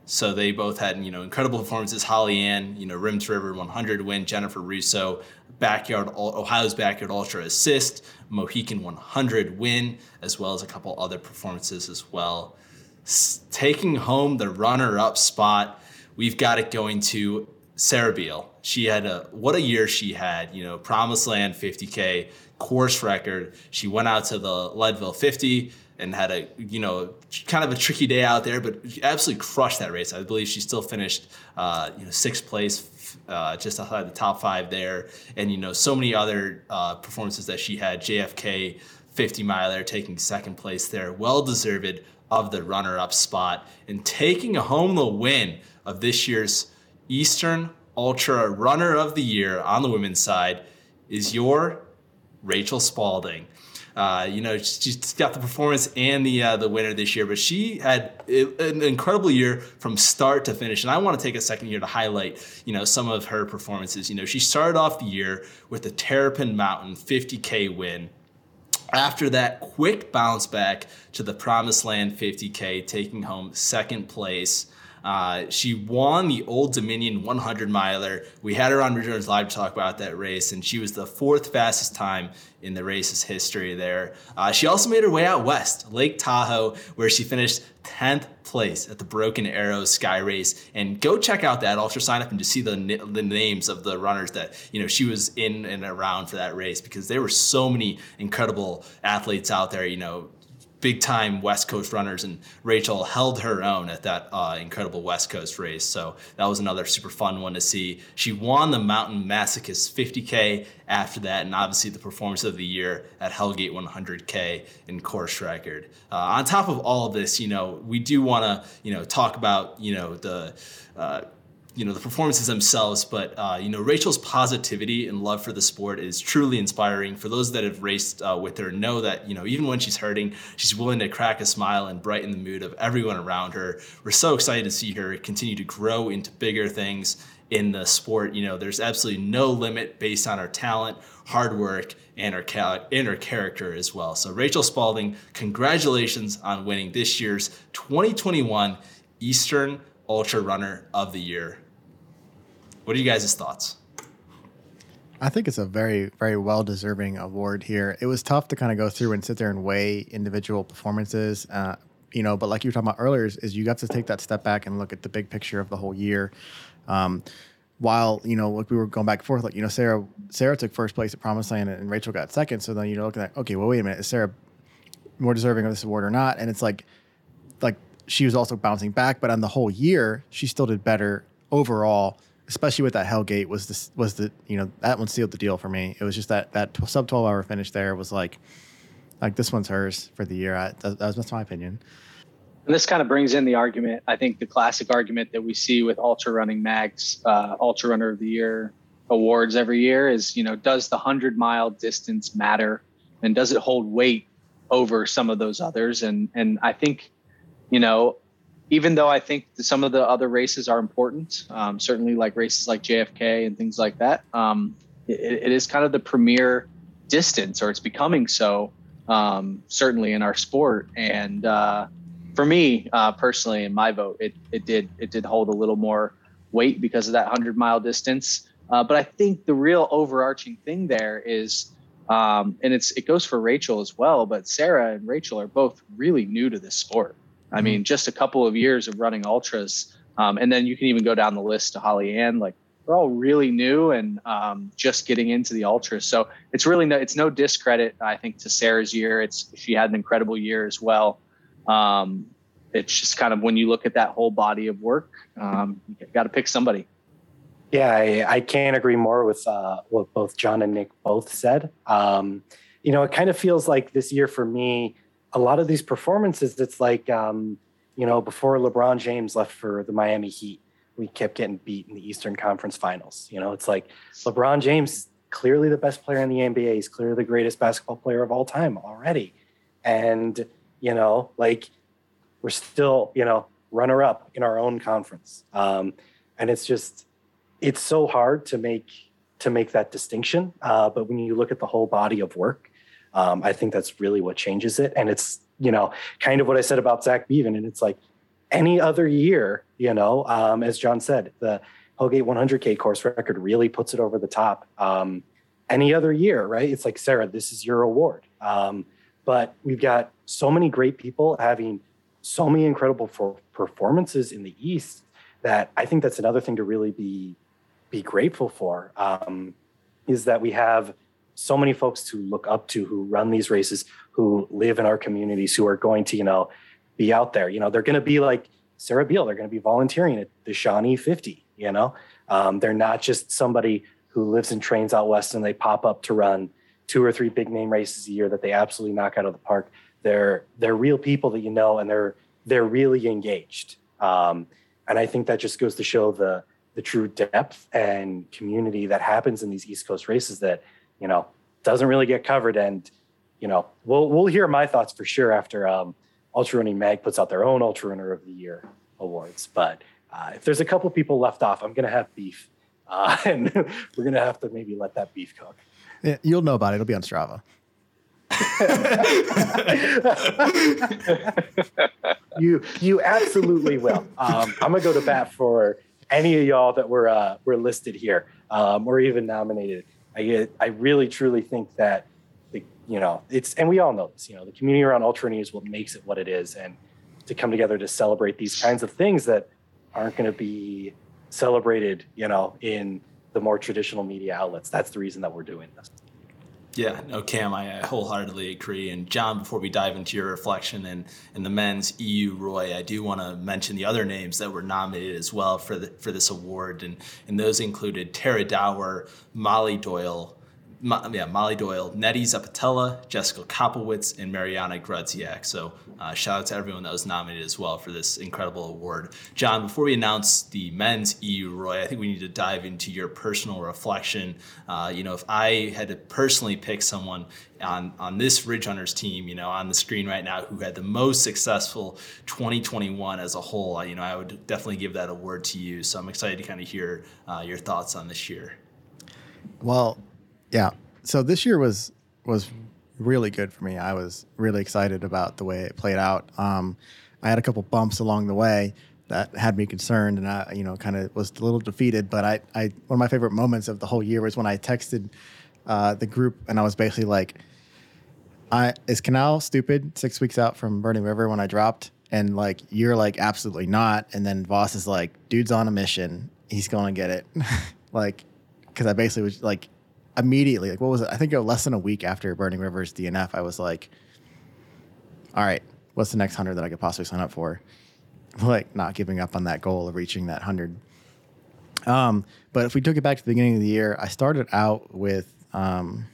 So they both had, you know, incredible performances. Holly Ann, you know, Rim to River one hundred win. Jennifer Russo, Backyard Ohio's Backyard Ultra assist. Mohican one hundred win, as well as a couple other performances as well. S- taking home the runner-up spot, we've got it going to Sarah Beale. She had a, what a year she had, you know, Promised Land fifty K course record. She went out to the Leadville fifty and had a, you know, kind of a tricky day out there, but absolutely crushed that race. I believe she still finished, uh, you know, sixth place, uh, just outside the top five there. And, you know, so many other uh, performances that she had. J F K fifty Mile there, taking second place there. Well-deserved of the runner-up spot. And taking home the win of this year's Eastern Ultra Runner of the Year on the women's side is your Rachel Spaulding. Uh, you know, she's got the performance and the uh, the winner this year, but she had an incredible year from start to finish. And I want to take a second here to highlight, you know, some of her performances. You know, she started off the year with the Terrapin Mountain fifty K win. After that, quick bounce back to the Promised Land fifty K, taking home second place. Uh, she won the Old Dominion one hundred miler. We had her on Returns Live to talk about that race, and she was the fourth fastest time in the race's history there. Uh, she also made her way out west, Lake Tahoe, where she finished tenth place at the Broken Arrow Sky Race. And go check out that ultra sign up and just see the the names of the runners that, you know, she was in and around for that race, because there were so many incredible athletes out there, you know, big time West Coast runners, and Rachel held her own at that uh, incredible West Coast race. So that was another super fun one to see. She won the Mountain Masochist fifty K after that, and obviously the performance of the year at Hellgate one hundred K and course record. Uh, on top of all of this, you know, we do want to, you know, talk about, you know, the, uh, you know, the performances themselves, but, uh, you know, Rachel's positivity and love for the sport is truly inspiring. For those that have raced uh, with her, know that, you know, even when she's hurting, she's willing to crack a smile and brighten the mood of everyone around her. We're so excited to see her continue to grow into bigger things in the sport. You know, there's absolutely no limit based on her talent, hard work, and her, cal- and her character as well. So Rachel Spaulding, congratulations on winning this year's twenty twenty-one Eastern Ultra Runner of the Year. What are you guys' thoughts? I think it's a very, very well-deserving award here. It was tough to kind of go through and sit there and weigh individual performances, uh, you know, but like you were talking about earlier, is, is you got to take that step back and look at the big picture of the whole year. Um, while, you know, like we were going back and forth, like, you know, Sarah, Sarah took first place at Promised Land and Rachel got second. So then you're looking at, okay, well, wait a minute, is Sarah more deserving of this award or not? And it's like, like, she was also bouncing back, but on the whole year, she still did better overall, especially with that Hellgate was this, was the, you know, that one sealed the deal for me. It was just that, that sub twelve hour finish there was like, like this one's hers for the year. I, that, that's my opinion. And this kind of brings in the argument. I think the classic argument that we see with ultra running mags, uh, ultra runner of the year awards every year is, you know, does the hundred mile distance matter, and does it hold weight over some of those others? And, and I think, you know, even though I think some of the other races are important, um, certainly like races like J F K and things like that, um, it, it is kind of the premier distance, or it's becoming so, um, certainly in our sport. And uh, for me uh, personally, in my vote, it it did it did hold a little more weight because of that hundred mile distance. Uh, but I think the real overarching thing there is, um, and it's it goes for Rachel as well, but Sarah and Rachel are both really new to this sport. I mean, just a couple of years of running ultras. Um, and then you can even go down the list to Holly Ann. Like, we're all really new and um, just getting into the ultras. So it's really no, it's no discredit, I think, to Sarah's year. It's, she had an incredible year as well. Um, it's just kind of when you look at that whole body of work, um, you got to pick somebody. Yeah, I, I can't agree more with uh, what both John and Nick both said. Um, you know, it kind of feels like this year for me, a lot of these performances, it's like, um, you know, before LeBron James left for the Miami Heat, we kept getting beat in the Eastern Conference Finals. You know, it's like LeBron James, clearly the best player in the N B A. He's clearly the greatest basketball player of all time already. And, you know, like we're still, you know, runner up in our own conference. Um, and it's just, it's so hard to make, to make that distinction. Uh, but when you look at the whole body of work, um, I think that's really what changes it. And it's, you know, kind of what I said about Zach Bevin. And it's like any other year, you know, um, as John said, the Hellgate one hundred K course record really puts it over the top. Um, any other year, right? It's like, Sarah, this is your award. Um, but we've got so many great people having so many incredible for performances in the East that I think that's another thing to really be, be grateful for, um, is that we have so many folks to look up to who run these races, who live in our communities, who are going to, you know, be out there. You know, they're going to be like Sarah Beale. They're going to be volunteering at the Shawnee fifty, you know. Um, they're not just somebody who lives and trains out West and they pop up to run two or three big name races a year that they absolutely knock out of the park. They're, they're real people that, you know, and they're, they're really engaged. Um, and I think that just goes to show the, the true depth and community that happens in these East Coast races that, you know, doesn't really get covered. And, you know, we'll, we'll hear my thoughts for sure after um, Ultra Running Mag puts out their own Ultra Runner of the Year awards. But uh, if there's a couple people left off, I'm going to have beef. Uh, and we're going to have to maybe let that beef cook. Yeah, you'll know about it. It'll be on Strava. you, you absolutely will. Um, I'm going to go to bat for any of y'all that were, uh, were listed here, um, or even nominated. I, I really, truly think that, the, you know, it's, and we all know this, you know, the community around Ultra Running is what makes it what it is. And to come together to celebrate these kinds of things that aren't going to be celebrated, you know, in the more traditional media outlets. That's the reason that we're doing this. Yeah, no, Cam, I, I wholeheartedly agree. And John, before we dive into your reflection and, and the men's E U Roy, I do want to mention the other names that were nominated as well for the, for this award. And, and those included Tara Dower, Molly Doyle, Mo, yeah, Molly Doyle, Nettie Zapatella, Jessica Kopowitz, and Mariana Grudziak. So uh, shout out to everyone that was nominated as well for this incredible award. John, before we announce the men's E U Roy, I think we need to dive into your personal reflection. Uh, you know, if I had to personally pick someone on, on this Ridge Runners team, you know, on the screen right now, who had the most successful twenty twenty-one as a whole, you know, I would definitely give that award to you. So I'm excited to kind of hear uh, your thoughts on this year. Well, yeah. So this year was was really good for me. I was really excited about the way it played out. Um, I had a couple bumps along the way that had me concerned, and I, you know, kind of was a little defeated. But I, I, one of my favorite moments of the whole year was when I texted uh, the group, and I was basically like, "I is Canal stupid? Six weeks out from Burning River when I dropped, and like you're like absolutely not." And then Voss is like, "Dude's on a mission. He's gonna get it." Like, because I basically was like. Immediately, like what was it? I think less than a week after Burning River's D N F, I was like, all right, what's the next hundred that I could possibly sign up for? Like not giving up on that goal of reaching that hundred. Um, but if we took it back to the beginning of the year, I started out with um,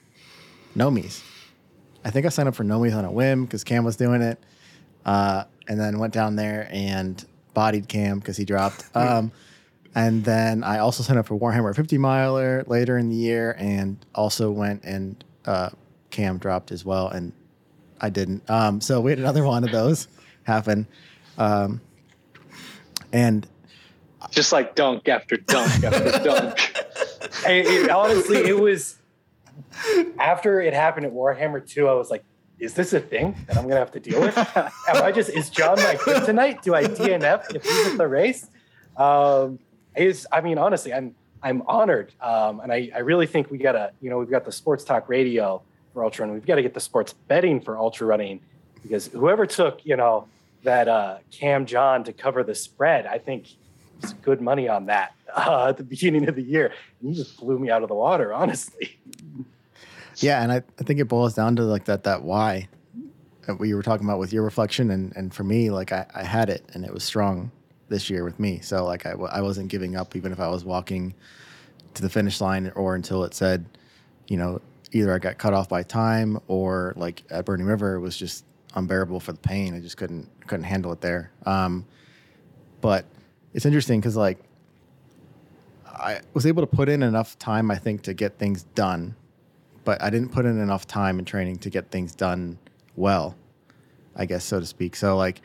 Nomies. I think I signed up for Nomies on a whim because Cam was doing it. Uh, and then went down there and bodied Cam because he dropped. Um, And then I also signed up for Warhammer fifty Miler later in the year and also went and uh, Cam dropped as well, and I didn't. Um, so we had another one of those happen. Um, and just like dunk after dunk after dunk. It, it, honestly, it was after it happened at Warhammer two, I was like, is this a thing that I'm going to have to deal with? Am I just, is John my kid tonight? Do I D N F if he's at the race? Um, Is I mean, honestly, I'm I'm honored, um, and I, I really think we gotta, you know, we've got the sports talk radio for Ultra Running. We've got to get the sports betting for Ultra Running, because whoever took, you know, that uh, Cam John to cover the spread, I think it's good money on that uh, at the beginning of the year. And you just blew me out of the water, honestly. Yeah, and I, I think it boils down to like that that why that we were talking about with your reflection, and and for me, like I, I had it, and it was strong this year with me. So like I, w- I wasn't giving up even if I was walking to the finish line, or until it said, you know, either I got cut off by time, or like at Burning River it was just unbearable for the pain. I just couldn't couldn't handle it there. Um, but it's interesting because like I was able to put in enough time, I think, to get things done, but I didn't put in enough time in training to get things done well, I guess, so to speak. So like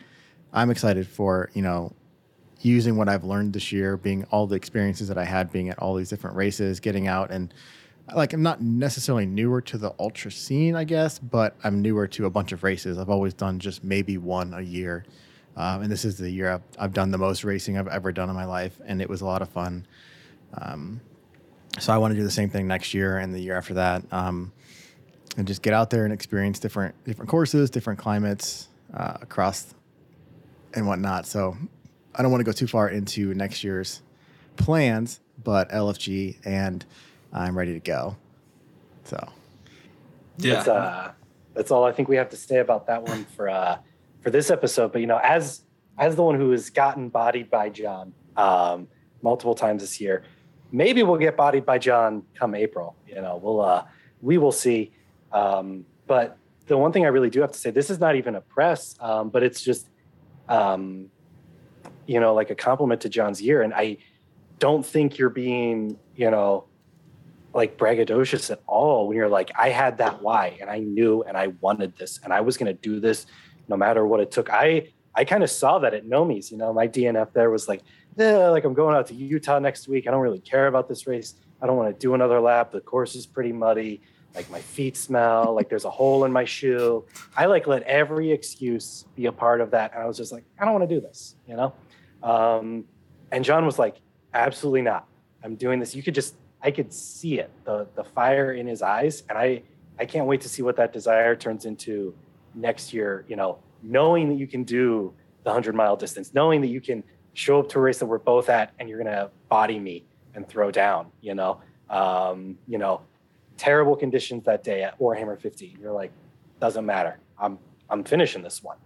I'm excited for, you know, using what I've learned this year, being all the experiences that I had, being at all these different races, getting out and like, I'm not necessarily newer to the ultra scene, I guess, but I'm newer to a bunch of races. I've always done just maybe one a year. Um, and this is the year I've, I've done the most racing I've ever done in my life. And it was a lot of fun. Um, so I want to do the same thing next year and the year after that. Um, and just get out there and experience different, different courses, different climates, uh, across and whatnot. So I don't want to go too far into next year's plans, but L F G and I'm ready to go. So, yeah, that's, uh, that's all I think we have to say about that one for uh, for this episode. But you know, as as the one who has gotten bodied by John um, multiple times this year, maybe we'll get bodied by John come April. You know, we'll uh, we will see. Um, but the one thing I really do have to say, this is not even a press, um, but it's just um, you know, like a compliment to John's year. And I don't think you're being, you know, like braggadocious at all when you're like, I had that why and I knew and I wanted this and I was going to do this no matter what it took. I I kind of saw that at Nomi's, you know, my D N F there was like, eh, like I'm going out to Utah next week. I don't really care about this race. I don't want to do another lap. The course is pretty muddy. Like my feet smell, like there's a hole in my shoe. I like let every excuse be a part of that. And I was just like, I don't want to do this, you know? Um, and John was like, absolutely not. I'm doing this. You could just, I could see it, the the fire in his eyes. And I, I can't wait to see what that desire turns into next year, you know, knowing that you can do the hundred-mile distance, knowing that you can show up to a race that we're both at and you're going to body me and throw down, you know. Um, you know, terrible conditions that day at Warhammer fifty. You're like, doesn't matter. I'm I'm finishing this one,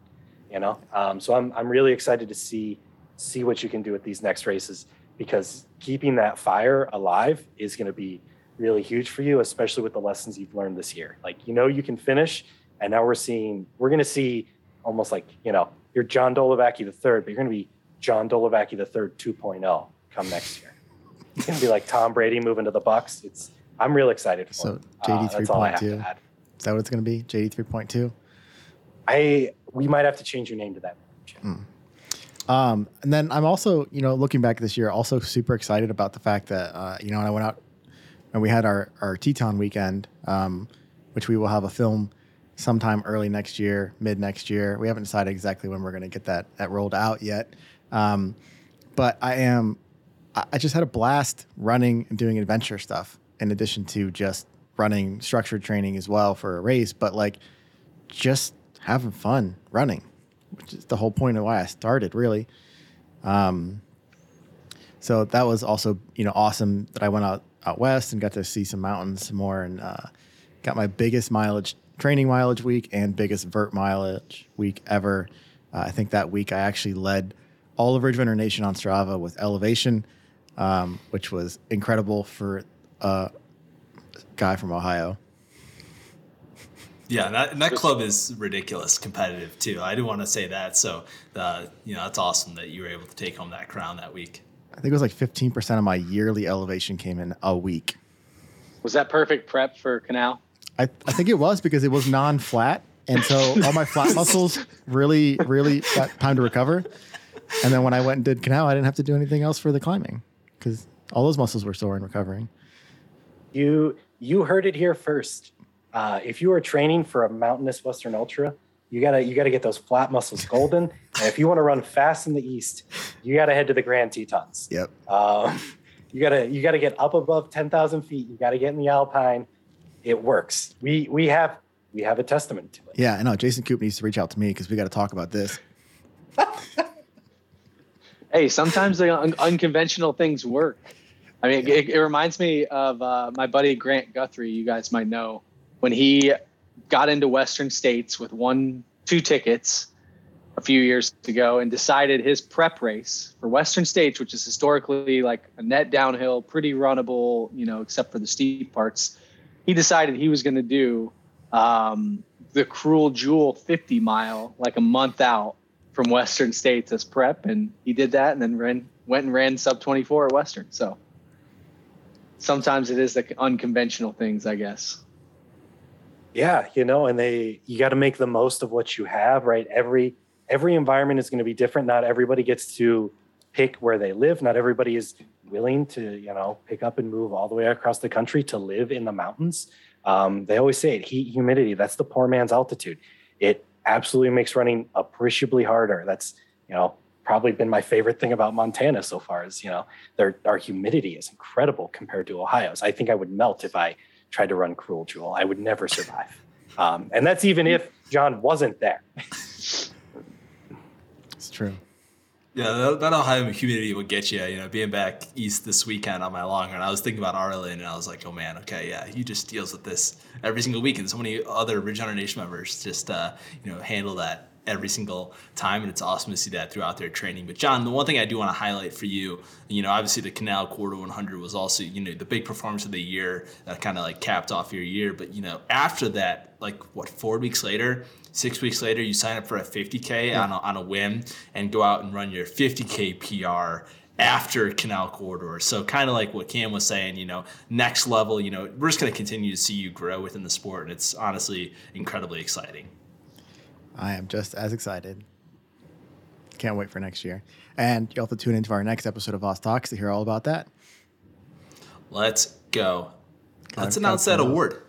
you know. Um, so I'm I'm really excited to see see what you can do at these next races, because keeping that fire alive is going to be really huge for you, especially with the lessons you've learned this year. Like, you know, you can finish, and now we're seeing, we're going to see almost like, you know, you're John Dolovacki the third, but you're going to be John Dolovacki the third two point oh come next year. It's going to be like Tom Brady moving to the Bucks. It's, I'm real excited for so it. So J D uh, that's all I have to add. Is that what it's going to be? J D three point two? I, we might have to change your name to that. Mm. Um, and then I'm also, you know, looking back this year, also super excited about the fact that, uh, you know, when I went out and we had our, our Teton weekend, um, which we will have a film sometime early next year, mid next year. We haven't decided exactly when we're going to get that, that rolled out yet. Um, but I am, I just had a blast running and doing adventure stuff in addition to just running structured training as well for a race, but like just having fun running, which is the whole point of why I started, really. Um, so that was also, you know, awesome that I went out, out west and got to see some mountains some more and uh, got my biggest mileage, training mileage week and biggest vert mileage week ever. Uh, I think that week I actually led all of Ridge Runner Nation on Strava with elevation, um, which was incredible for a guy from Ohio. Yeah, and that, and that club is ridiculous competitive too. I do want to say that. So, uh, you know, that's awesome that you were able to take home that crown that week. I think it was like fifteen percent of my yearly elevation came in a week. Was that perfect prep for Canal? I, I think it was because it was non-flat. And so all my flat muscles really, really got time to recover. And then when I went and did Canal, I didn't have to do anything else for the climbing because all those muscles were sore and recovering. You, you heard it here first. Uh, if you are training for a mountainous Western Ultra, you gotta you gotta get those flat muscles golden. And if you want to run fast in the East, you gotta head to the Grand Tetons. Yep. Um, you gotta you gotta get up above ten thousand feet. You gotta get in the Alpine. It works. We we have we have a testament to it. Yeah, I know. Jason Coop needs to reach out to me because we got to talk about this. Hey, sometimes the un- unconventional things work. I mean, yeah. it, it reminds me of uh, my buddy Grant Guthrie. You guys might know. When he got into Western States with one, two tickets a few years ago and decided his prep race for Western States, which is historically like a net downhill, pretty runnable, you know, except for the steep parts, he decided he was going to do um, the Cruel Jewel fifty mile like a month out from Western States as prep, and he did that, and then ran, went and ran sub twenty-four at Western. So sometimes it is the unconventional things, I guess. Yeah, you know, and they you got to make the most of what you have, right? Every every environment is going to be different. Not everybody gets to pick where they live. Not everybody is willing to, you know, pick up and move all the way across the country to live in the mountains. Um, they always say it, heat, humidity, that's the poor man's altitude. It absolutely makes running appreciably harder. That's, you know, probably been my favorite thing about Montana so far is, you know, their our humidity is incredible compared to Ohio's. I think I would melt if I tried to run Cruel Jewel. I would never survive. Um, and that's even if John wasn't there. It's true. Yeah, that, that Ohio humidity will get you. You know, being back east this weekend on my long run, I was thinking about Arlen, and I was like, oh, man, okay, yeah, he just deals with this every single week. And so many other Ridge Runner Nation members just, uh, you know, handle that every single time, and it's awesome to see that throughout their training. But John, the one thing I do want to highlight for you, you know, obviously the Canal Corridor one hundred was also, you know, the big performance of the year that kind of like capped off your year. But, you know, after that, like what, four weeks later, six weeks later, you sign up for a fifty K yeah. on a, on a whim and go out and run your fifty K P R after Canal Corridor. So kind of like what Cam was saying, you know, next level, you know, we're just going to continue to see you grow within the sport. And it's honestly incredibly exciting. I am just as excited. Can't wait for next year. And you'll have to tune into our next episode of Voss Talks to hear all about that. Let's go. Got Let's announce that out. award.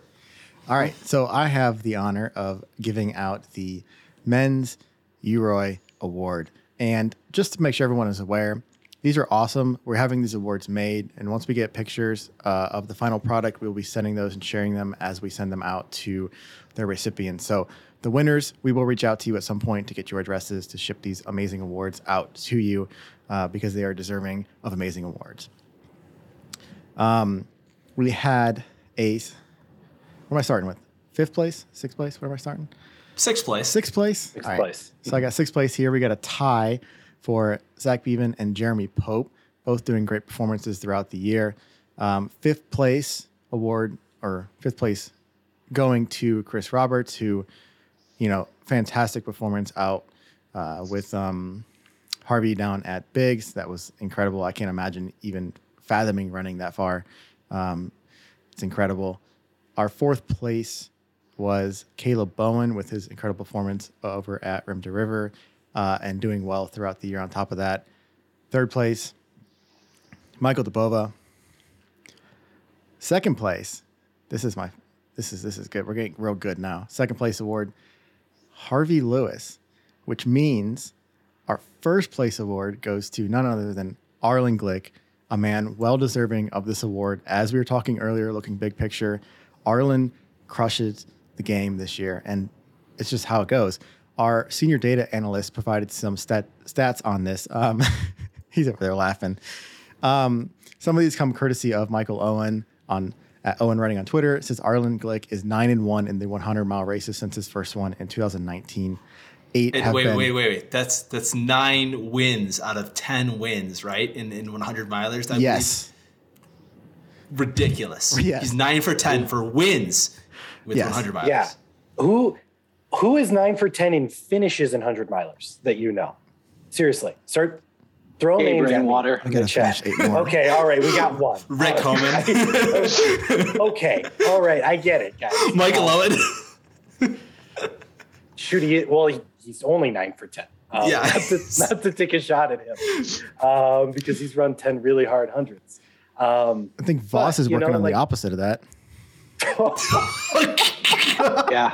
All right. So I have the honor of giving out the Men's U R O I Award. And just to make sure everyone is aware, these are awesome. We're having these awards made. And once we get pictures uh, of the final product, we'll be sending those and sharing them as we send them out to their recipients. So the winners, we will reach out to you at some point to get your addresses to ship these amazing awards out to you uh, because they are deserving of amazing awards. Um, we had a, what am I starting with? Fifth place? Sixth place? Where am I starting? Sixth place. Sixth place? Sixth All place. Right. So I got sixth place here. We got a tie for Zach Bevin and Jeremy Pope, both doing great performances throughout the year. Um, fifth place award, or fifth place going to Chris Roberts, who, you know, fantastic performance out uh, with um, Harvey down at Biggs. That was incredible. I can't imagine even fathoming running that far. Um, it's incredible. Our fourth place was Caleb Bowen with his incredible performance over at Rim to River uh, and doing well throughout the year on top of that. Third place, Michael DeBova. Second place, this is my, this is, this is good. We're getting real good now. Second place award, Harvey Lewis, which means our first place award goes to none other than Arlen Glick, a man well deserving of this award. As we were talking earlier, looking big picture, Arlen crushes the game this year, and it's just how it goes. Our senior data analyst provided some stat, stats on this. Um, he's over there laughing. Um, some of these come courtesy of Michael Owen on at Owen Running on Twitter. It says Arlen Glick is nine and one in the one hundred mile races since his first one in two thousand nineteen. Eight. Wait, have wait, been, wait, wait, wait. That's that's nine wins out of ten wins, right? In in one hundred milers. I yes. Believe. Ridiculous. Yes. He's nine for ten for wins with yes. one hundred milers. Yeah. Who who is nine for ten in finishes in one hundred milers that you know? Seriously, start. Throw eight names at water. Me in the chat. Okay, all right, we got one. Rick uh, Homan. Okay, all right, I get it, guys. Michael uh, Owen. Shoot, he, well, he, he's only nine for ten. Um, yeah. Not to, not to take a shot at him um, because he's run ten really hard hundreds. Um, I think Voss but, is working know, on like, the opposite of that. Yeah.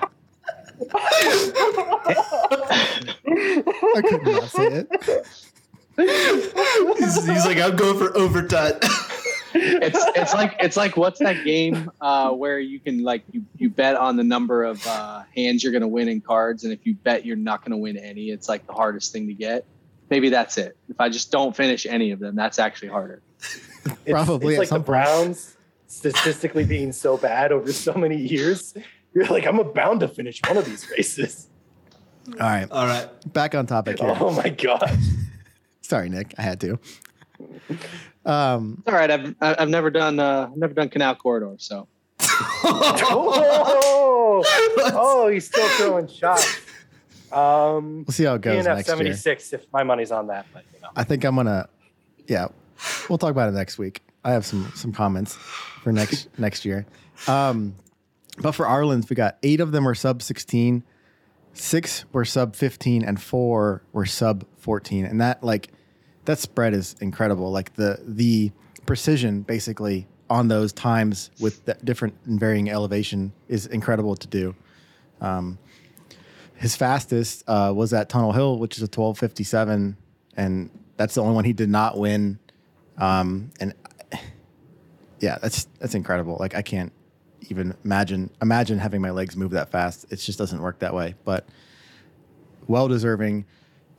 I could not say it. he's, he's like, I'm going for overtime. it's it's like it's like what's that game uh, where you can like you, you bet on the number of uh, hands you're gonna win in cards, and if you bet you're not gonna win any, it's like the hardest thing to get. Maybe that's it. If I just don't finish any of them, that's actually harder. It's, Probably it's at like some the point. Browns statistically being so bad over so many years, you're like, I'm bound to finish one of these races. All right, all right. Back on topic here. Oh my god. Sorry, Nick. I had to. Um, it's all right. I've I've never done uh, I've never done Canal Corridor, so oh, oh, he's still throwing shots. Um, we'll see how it goes next seventy-six year. If my money's on that, but you know. I think I'm gonna. Yeah, we'll talk about it next week. I have some some comments for next next year. Um, but for Arlen's, we got eight of them were sub sixteen, six were sub fifteen, and four were sub fourteen. And that like that spread is incredible. Like the the precision basically on those times with the different and varying elevation is incredible to do. Um, his fastest uh, was at Tunnel Hill, which is a twelve fifty-seven, and that's the only one he did not win. Um, and yeah, that's that's incredible. Like I can't even imagine imagine having my legs move that fast. It just doesn't work that way. But well deserving,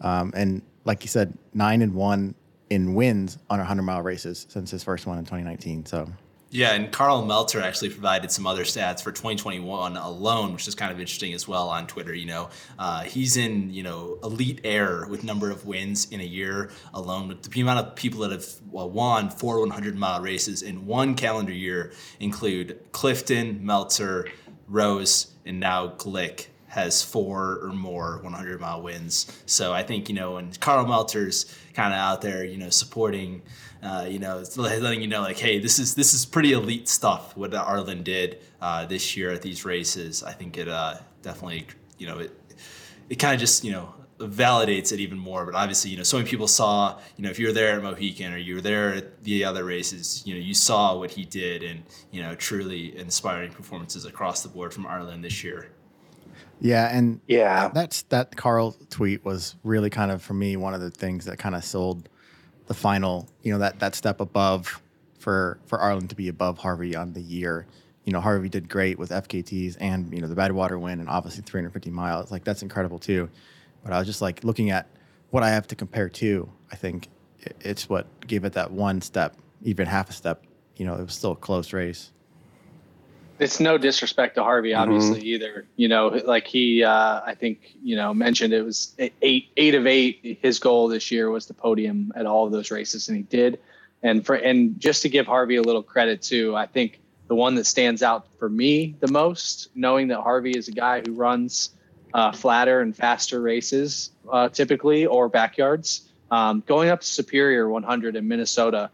um, and like you said, nine and one in wins on hundred-mile races since his first one in twenty nineteen. So yeah, and Carl Meltzer actually provided some other stats for twenty twenty-one alone, which is kind of interesting as well on Twitter. You know, uh, he's in, you know, elite air with number of wins in a year alone. With the amount of people that have won four hundred-mile races in one calendar year include Clifton, Meltzer, Rose, and now Glick has four or more hundred-mile wins. So I think, you know, and Carl Meltzer's kind of out there, you know, supporting, uh, you know, letting you know, like, hey, this is this is pretty elite stuff what Arlen did uh, this year at these races. I think it uh, definitely, you know, it it kind of just, you know, validates it even more. But obviously, you know, so many people saw, you know, if you were there at Mohican or you were there at the other races, you know, you saw what he did, and, you know, truly inspiring performances across the board from Arlen this year. Yeah, and yeah, that's that Carl tweet was really kind of for me one of the things that kind of sold the final, you know, that that step above for for Arlen to be above Harvey on the year. You know, Harvey did great with F K Ts and, you know, the Badwater win and obviously three fifty miles. Like that's incredible too. But I was just like looking at what I have to compare to. I think it's what gave it that one step, even half a step. You know, it was still a close race. It's no disrespect to Harvey, obviously, mm-hmm. either. You know, like he, uh, I think, you know, mentioned it was eight, eight of eight. His goal this year was the podium at all of those races, and he did. And for and just to give Harvey a little credit too, I think the one that stands out for me the most, knowing that Harvey is a guy who runs uh, flatter and faster races uh, typically or backyards, um, going up to Superior one hundred in Minnesota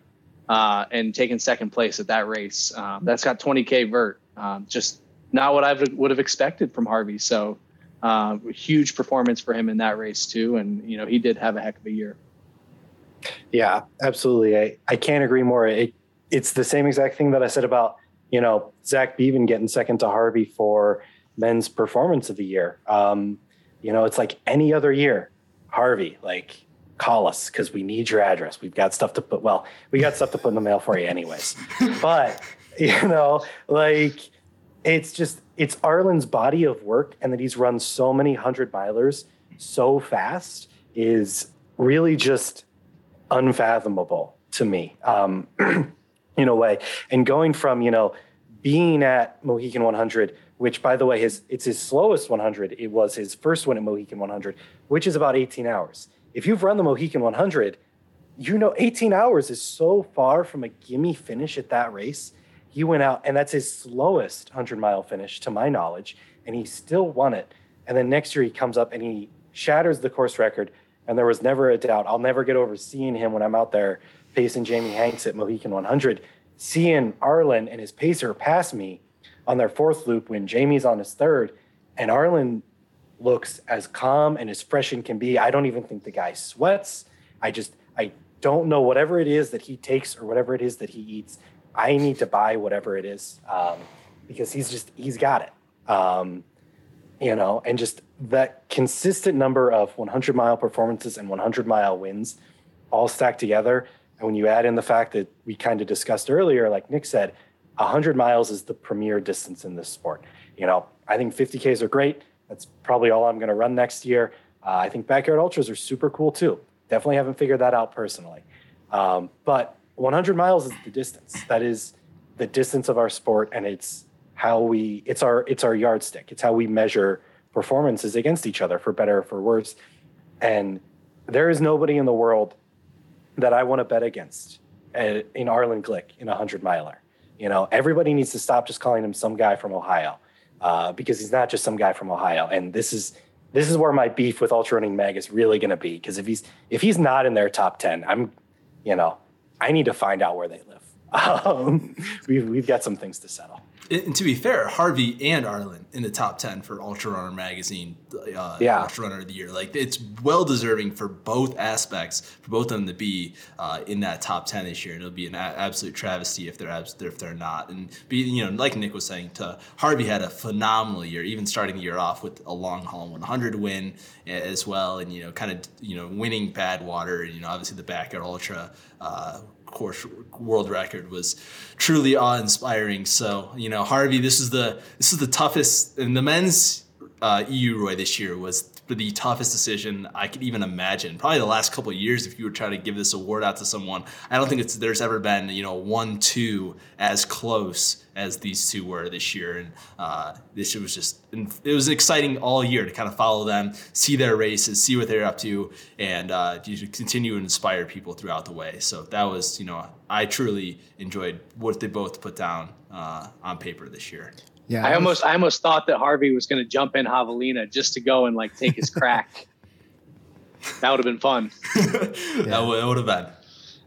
uh, and taking second place at that race. Um, that's got twenty K vert. Um, just not what I would have expected from Harvey. So uh, huge performance for him in that race too. And, you know, he did have a heck of a year. Yeah, absolutely. I, I can't agree more. It, it's the same exact thing that I said about, you know, Zach Bevin getting second to Harvey for men's performance of the year. Um, you know, it's like any other year, Harvey, like, call us because we need your address. We've got stuff to put. Well, we got stuff to put in the mail for you anyways, but you know, like it's just, it's Arlen's body of work and that he's run so many hundred milers so fast is really just unfathomable to me, um, in a way. And going from, you know, being at Mohican one hundred, which by the way, his it's his slowest one hundred. It was his first one at Mohican one hundred, which is about eighteen hours. If you've run the Mohican one hundred, you know, eighteen hours is so far from a gimme finish at that race. He went out, and that's his slowest hundred-mile finish, to my knowledge, and he still won it. And then next year he comes up and he shatters the course record, and there was never a doubt. I'll never get over seeing him when I'm out there pacing Jamie Hanks at Mohican one hundred, seeing Arlen and his pacer pass me on their fourth loop when Jamie's on his third, and Arlen looks as calm and as fresh as can be. I don't even think the guy sweats. I just, I don't know whatever it is that he takes or whatever it is that he eats. I need to buy whatever it is um, because he's just, he's got it, um, you know, and just that consistent number of hundred-mile performances and hundred-mile wins all stacked together. And when you add in the fact that we kind of discussed earlier, like Nick said, hundred miles is the premier distance in this sport. You know, I think fifty Ks are great. That's probably all I'm going to run next year. Uh, I think backyard ultras are super cool too. Definitely haven't figured that out personally. Um, but hundred miles is the distance. That is the distance of our sport, and it's how we it's our it's our yardstick. It's how we measure performances against each other, for better or for worse. And there is nobody in the world that I want to bet against in Arlen Glick in a hundred miler. You know, everybody needs to stop just calling him some guy from Ohio, uh, because he's not just some guy from Ohio. And this is this is where my beef with Ultra Running Mag is really going to be, because if he's if he's not in their top ten, I'm, you know, I need to find out where they live. Um, we've we've got some things to settle. And to be fair, Harvey and Arlen in the top ten for Ultra Runner Magazine, uh, yeah. Ultra Runner of the Year. Like, it's well deserving for both aspects, for both of them to be uh, in that top ten this year. And it'll be an a- absolute travesty if they're abs- if they're not. And be, you know, like Nick was saying, to Harvey had a phenomenal year, even starting the year off with a long haul one hundred win as well, and you know, kind of you know, winning Badwater, and you know, obviously the Backyard Ultra. Uh, course world record was truly awe-inspiring. So, you know, Harvey, this is the this is the toughest, and the men's uh E U Roy this year was the toughest decision I could even imagine. Probably the last couple of years, if you were trying to give this award out to someone, I don't think it's there's ever been, you know, one two as close as these two were this year. And uh this year was just it was exciting all year to kind of follow them, see their races, see what they're up to, and uh to continue to inspire people throughout the way. So that was, you know, I truly enjoyed what they both put down uh on paper this year. Yeah, I almost I almost thought that Harvey was going to jump in Javelina just to go and like take his crack. That would have been fun. Yeah. That would, would have been.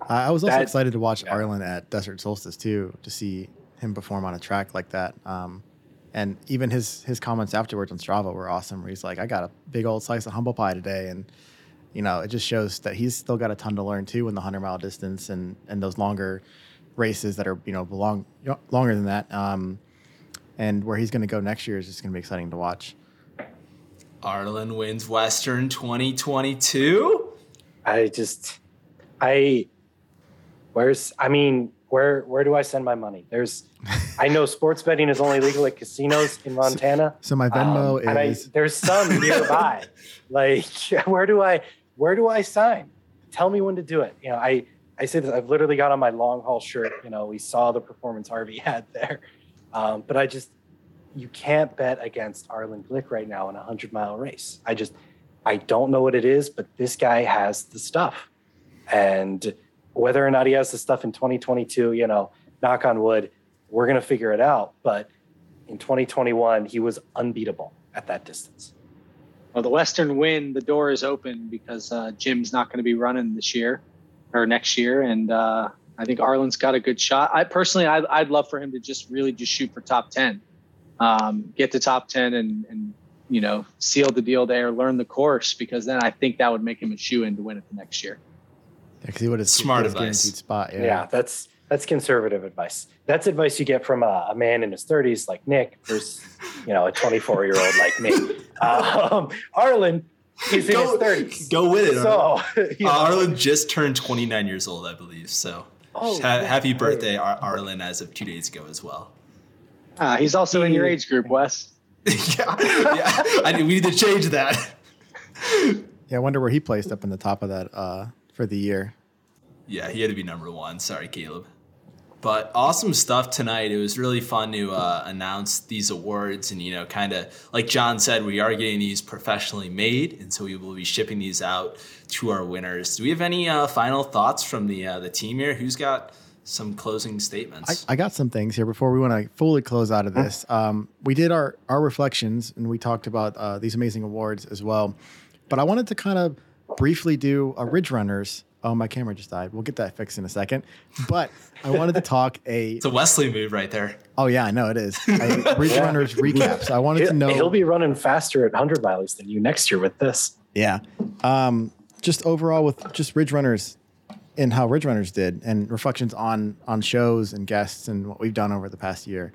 I was also that, excited to watch yeah. Arlen at Desert Solstice too, to see him perform on a track like that. Um, and even his his comments afterwards on Strava were awesome. Where he's like, "I got a big old slice of humble pie today," and you know, it just shows that he's still got a ton to learn too in the hundred mile distance and and those longer races that are you know long longer than that. Um, And where he's going to go next year is just going to be exciting to watch. Arlen wins Western twenty twenty-two. I just, I, where's, I mean, where, where do I send my money? There's, I know sports betting is only legal at casinos in Montana. So, so my Venmo um, is. And I, there's some nearby. Like, where do I, where do I sign? Tell me when to do it. You know, I, I say this, I've literally got on my long haul shirt. You know, we saw the performance Harvey had there. Um, but I just, you can't bet against Arlen Glick right now in a hundred mile race. I just, I don't know what it is, but this guy has the stuff, and whether or not he has the stuff in twenty twenty-two, you know, knock on wood, we're going to figure it out. But in twenty twenty-one, he was unbeatable at that distance. Well, the Western win, the door is open because, uh, Jim's not going to be running this year or next year. And, uh, I think Arlen's got a good shot. I personally, I, I'd love for him to just really just shoot for top ten, um, get to top ten and, and, you know, seal the deal there, learn the course, because then I think that would make him a shoo-in to win it the next year. Yeah, because he would have smart advice. Spot, yeah. yeah, that's that's conservative advice. That's advice you get from a, a man in his thirties like Nick versus, you know, a twenty-four-year-old like me. Um, Arlen is in go, his thirties. Go with it. So, you know. uh, Arlen just turned twenty-nine years old, I believe, so... Oh, ha- happy birthday, Ar- Arlen, as of two days ago as well. Uh, he's also in your age group, Wes. yeah, yeah. I mean, we need to change that. Yeah, I wonder where he placed up in the top of that uh, for the year. Yeah, he had to be number one. Sorry, Caleb. But awesome stuff tonight. It was really fun to uh, announce these awards. And, you know, kind of like John said, we are getting these professionally made. And so we will be shipping these out to our winners. Do we have any uh, final thoughts from the uh, the team here? Who's got some closing statements? I, I got some things here before we want to fully close out of this. Um, we did our, our reflections and we talked about uh, these amazing awards as well. But I wanted to kind of briefly do a Ridge Runners. Oh, my camera just died. We'll get that fixed in a second. But I wanted to talk a... It's a Wesley move right there. Oh, yeah, I know it is. I, Ridge yeah. Runners recaps. I wanted he'll, to know... He'll be running faster at one hundred milers than you next year with this. Yeah. Um, just overall with just Ridge Runners and how Ridge Runners did and reflections on on shows and guests and what we've done over the past year.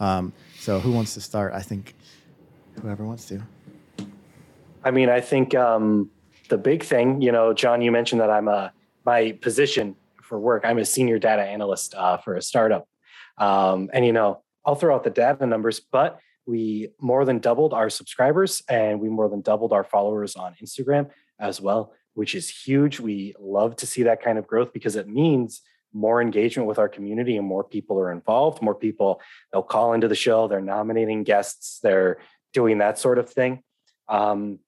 Um, so who wants to start? I think whoever wants to. I mean, I think... Um, the big thing, you know, John, you mentioned that I'm a, my position for work, I'm a senior data analyst uh, for a startup. Um, and, you know, I'll throw out the data numbers, but we more than doubled our subscribers and we more than doubled our followers on Instagram as well, which is huge. We love to see that kind of growth because it means more engagement with our community and more people are involved, more people, they'll call into the show, they're nominating guests, they're doing that sort of thing. Um,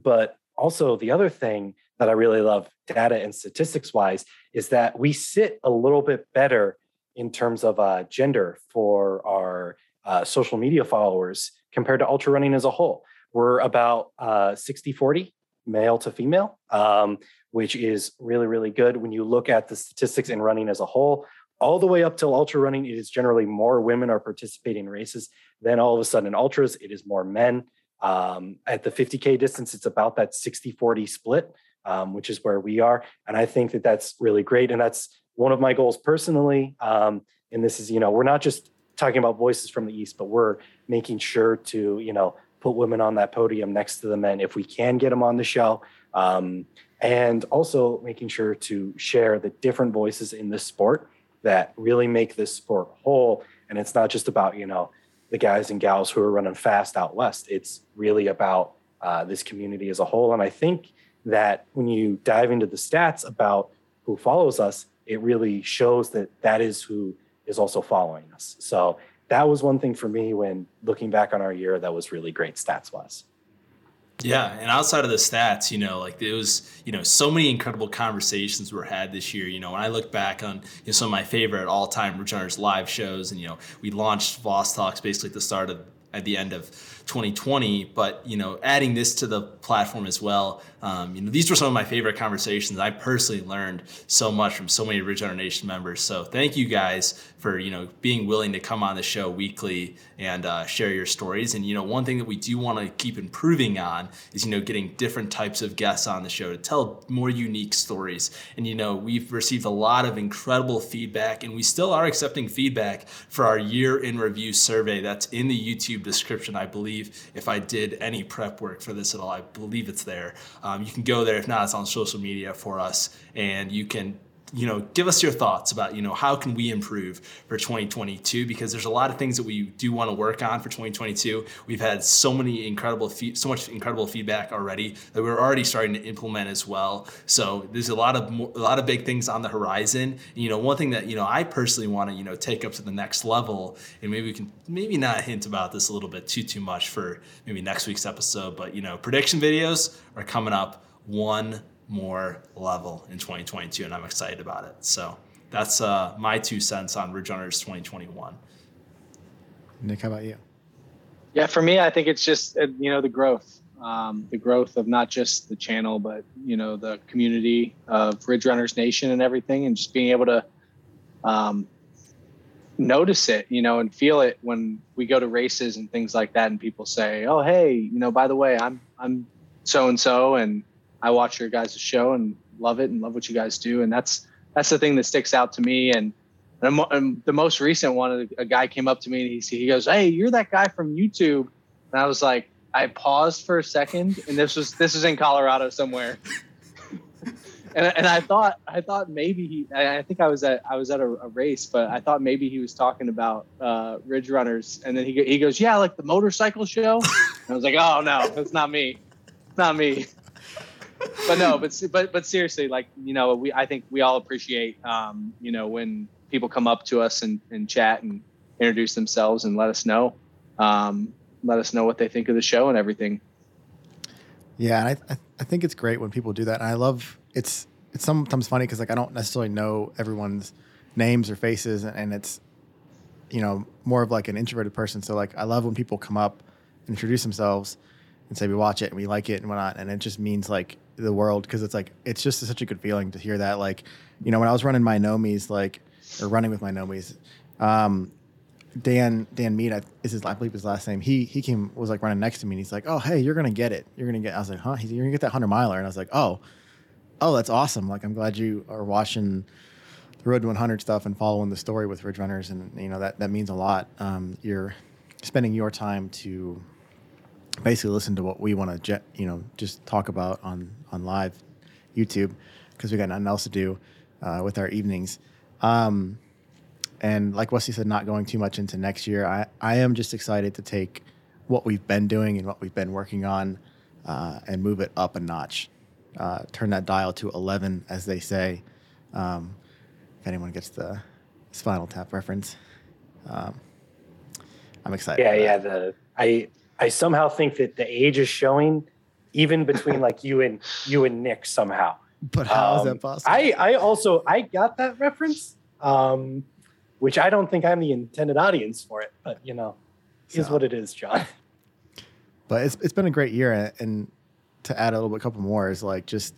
but also, the other thing that I really love data and statistics wise is that we sit a little bit better in terms of uh, gender for our uh, social media followers compared to ultra running as a whole. We're about uh, sixty forty male to female, um, which is really, really good. When you look at the statistics in running as a whole, all the way up till ultra running, it is generally more women are participating in races. Then all of a sudden in ultras, it is more men. Um, at the fifty K distance, it's about that sixty forty split, um, which is where we are. And I think that that's really great. And that's one of my goals personally. Um, and this is, you know, we're not just talking about voices from the East, but we're making sure to, you know, put women on that podium next to the men if we can get them on the show. Um, and also making sure to share the different voices in this sport that really make this sport whole. And it's not just about, you know, the guys and gals who are running fast out West. It's really about uh, this community as a whole. And I think that when you dive into the stats about who follows us, it really shows that that is who is also following us. So that was one thing for me when looking back on our year, that was really great stats wise. Yeah. And outside of the stats, you know, like it was, you know, so many incredible conversations were had this year. You know, when I look back on you know, some of my favorite all time Road Runners live shows, and, you know, we launched Voss Talks basically at the start of, at the end of twenty twenty, but, you know, adding this to the platform as well. Um, you know, these were some of my favorite conversations. I personally learned so much from so many Ridge Runner Nation members. So thank you guys for, you know, being willing to come on the show weekly and uh, share your stories. And, you know, one thing that we do want to keep improving on is, you know, getting different types of guests on the show to tell more unique stories. And, you know, we've received a lot of incredible feedback, and we still are accepting feedback for our year in review survey. That's in the YouTube description, I believe. If I did any prep work for this at all, I believe it's there. Um, you can go there. If not, it's on social media for us, and you can, you know, give us your thoughts about, you know, how can we improve for twenty twenty-two? Because there's a lot of things that we do want to work on for twenty twenty-two. We've had so many incredible, fe- so much incredible feedback already that we're already starting to implement as well. So there's a lot of, mo- a lot of big things on the horizon. And, you know, one thing that, you know, I personally want to, you know, take up to the next level, and maybe we can, maybe not hint about this a little bit too, too much for maybe next week's episode, but, you know, prediction videos are coming up one more level in twenty twenty-two, and I'm excited about it. So that's uh, my two cents on Ridge Runners twenty twenty-one. Nick, how about you? Yeah, for me, I think it's just, you know, the growth, um, the growth of not just the channel, but, you know, the community of Ridge Runners Nation and everything, and just being able to um, notice it, you know, and feel it when we go to races and things like that. And people say, oh, hey, you know, by the way, I'm, I'm so-and-so, and I watch your guys' show and love it and love what you guys do. And that's, that's the thing that sticks out to me. And, and, and the most recent one, a guy came up to me and he, he goes, hey, you're that guy from YouTube. And I was like, I paused for a second, and this was, this is in Colorado somewhere. and and I thought, I thought maybe he, I think I was at, I was at a, a race, but I thought maybe he was talking about uh, Ridge Runners. And then he he goes, yeah, like the motorcycle show. And I was like, oh no, that's not me. It's not me. But no, but but but seriously, like, you know, we I think we all appreciate, um, you know, when people come up to us and, and chat and introduce themselves and let us know, um, let us know what they think of the show and everything. Yeah, and I I think it's great when people do that. And I love it's it's sometimes funny because, like, I don't necessarily know everyone's names or faces, and, and it's, you know, more of like an introverted person. So, like, I love when people come up and introduce themselves and say we watch it and we like it and whatnot, and it just means like the world, because it's like it's just such a good feeling to hear that. Like, you know, when I was running my nomies, like, or running with my nomies, um, Dan Dan Mead I, is his I believe his last name. He he came was like running next to me, and he's like, oh hey, you're gonna get it, you're gonna get. I was like, huh? He's, you're gonna get that hundred miler, and I was like, oh, oh that's awesome. Like, I'm glad you are watching the Road to one hundred stuff and following the story with Ridge Runners, and you know that that means a lot. Um, you're spending your time to basically listen to what we want to, you know, just talk about on, on live YouTube, because we got nothing else to do uh, with our evenings. Um, and like Wesley said, not going too much into next year, I, I am just excited to take what we've been doing and what we've been working on uh, and move it up a notch. Uh, turn that dial to eleven, as they say, um, if anyone gets the Spinal Tap reference. Um, I'm excited. Yeah, yeah. The I... I somehow think that the age is showing, even between like you and you and Nick somehow. But how um, is that possible? I, I also I got that reference. Um, which I don't think I'm the intended audience for it, but you know, so. Is what it is, John. But it's it's been a great year, and to add a little bit, a couple more is like just,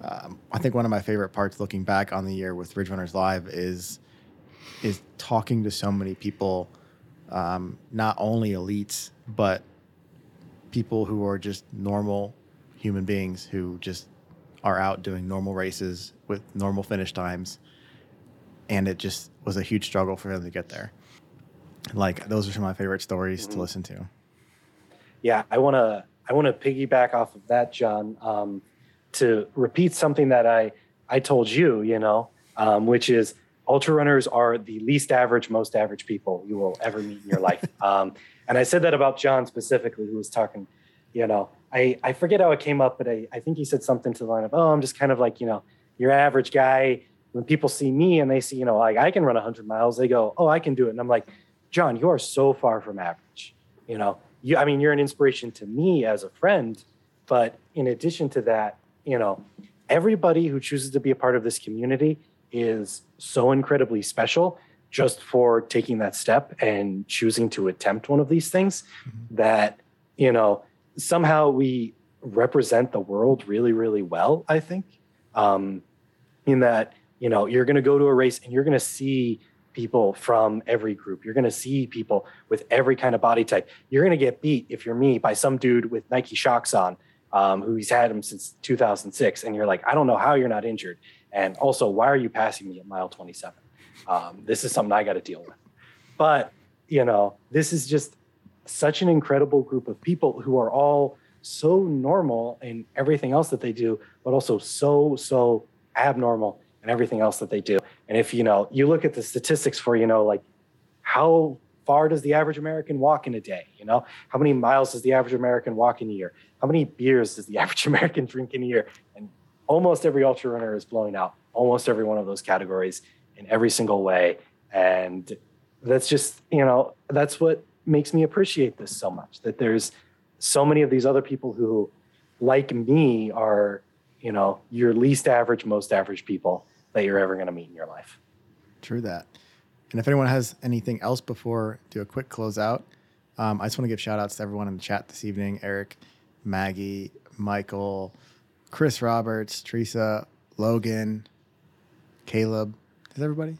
um, I think one of my favorite parts looking back on the year with Ridge Runners Live is is talking to so many people, um, not only elites, but people who are just normal human beings who just are out doing normal races with normal finish times. And it just was a huge struggle for them to get there. Like, those are some of my favorite stories mm-hmm. to listen to. Yeah, I want to I want to piggyback off of that, John, um, to repeat something that I, I told you, you know, um, which is ultra runners are the least average, most average people you will ever meet in your life. Um, and I said that about John specifically, who was talking, you know, I, I forget how it came up, but I, I think he said something to the line of, oh, I'm just kind of like, you know, your average guy. When people see me and they see, you know, like I can run one hundred miles, they go, oh, I can do it. And I'm like, John, you are so far from average, you know. You, I mean, you're an inspiration to me as a friend, but in addition to that, you know, everybody who chooses to be a part of this community is so incredibly special just for taking that step and choosing to attempt one of these things mm-hmm. that, you know, somehow we represent the world really, really well, I think, um, in that, you know, you're going to go to a race and you're going to see people from every group. You're going to see people with every kind of body type. You're going to get beat, if you're me, by some dude with Nike shocks on, um, who he's had them since two thousand six. And you're like, I don't know how you're not injured. And also, why are you passing me at mile twenty-seven? Um, this is something I got to deal with. But, you know, this is just such an incredible group of people who are all so normal in everything else that they do, but also so, so abnormal and everything else that they do. And if, you know, you look at the statistics for, you know, like how far does the average American walk in a day? You know, how many miles does the average American walk in a year? How many beers does the average American drink in a year? And almost every ultra runner is blowing out almost every one of those categories in every single way. And that's just, you know, that's what makes me appreciate this so much, that there's so many of these other people who, like me, are, you know, your least average, most average people that you're ever going to meet in your life. True that. And if anyone has anything else before do a quick closeout, um, I just want to give shout outs to everyone in the chat this evening. Eric, Maggie, Michael, Chris Roberts, Teresa, Logan, Caleb. Is everybody?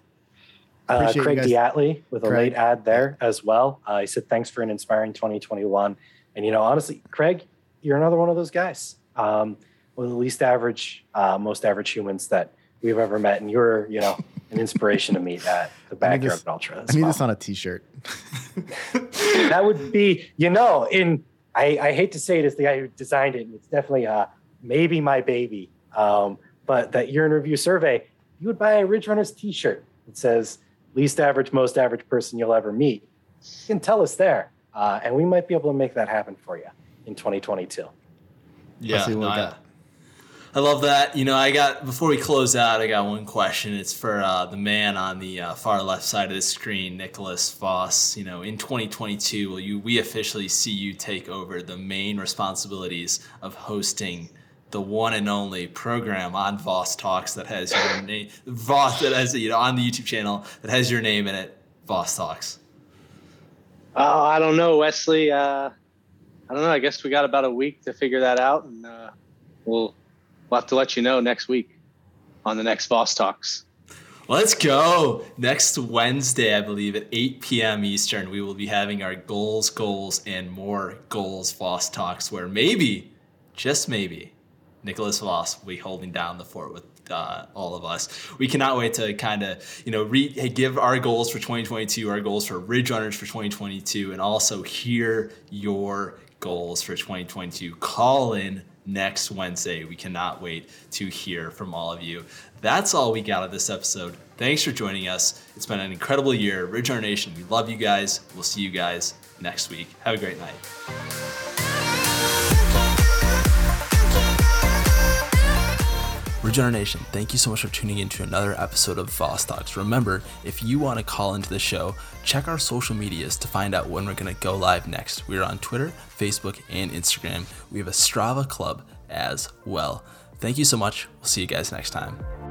Uh, Craig Diatley with Craig. A late ad there as well. Uh, he said, thanks for an inspiring twenty twenty-one. And, you know, honestly, Craig, you're another one of those guys. Um, One of the least average, uh, most average humans that we've ever met, and you're, you know, an inspiration to me at the backyard ultra. I need this on a t-shirt. That would be, you know, in I, I hate to say it, as the guy who designed it, and it's definitely uh, maybe my baby. Um, but that year in review survey, you would buy a Ridge Runners t-shirt that says "least average, most average person you'll ever meet." You can tell us there, uh, and we might be able to make that happen for you in twenty twenty-two. Yeah. Let's I love that. You know, I got, before we close out, I got one question. It's for uh, the man on the uh, far left side of the screen, Nicholas Voss. You know, in twenty twenty-two, will you, we officially see you take over the main responsibilities of hosting the one and only program on Voss Talks that has your name, Voss, that has, you know, on the YouTube channel that has your name in it, Voss Talks? Oh, I don't know, Wesley. Uh, I don't know. I guess we got about a week to figure that out, and uh, we'll, We'll have to let you know next week on the next Voss Talks. Let's go. Next Wednesday, I believe, at eight p.m. Eastern, we will be having our Goals, Goals, and More Goals Voss Talks, where maybe, just maybe, Nicholas Voss will be holding down the fort with uh, all of us. We cannot wait to kind of, you know, re- give our goals for twenty twenty-two, our goals for Ridge Runners for twenty twenty-two, and also hear your goals for twenty twenty-two. Call in next Wednesday. We cannot wait to hear from all of you. That's all we got of this episode. Thanks for joining us. It's been an incredible year. Ridge Runner Nation, we love you guys. We'll see you guys next week. Have a great night. Ridge Runner Nation, thank you so much for tuning in to another episode of Voss Talks. Remember, if you want to call into the show, check our social medias to find out when we're going to go live next. We're on Twitter, Facebook, and Instagram. We have a Strava club as well. Thank you so much. We'll see you guys next time.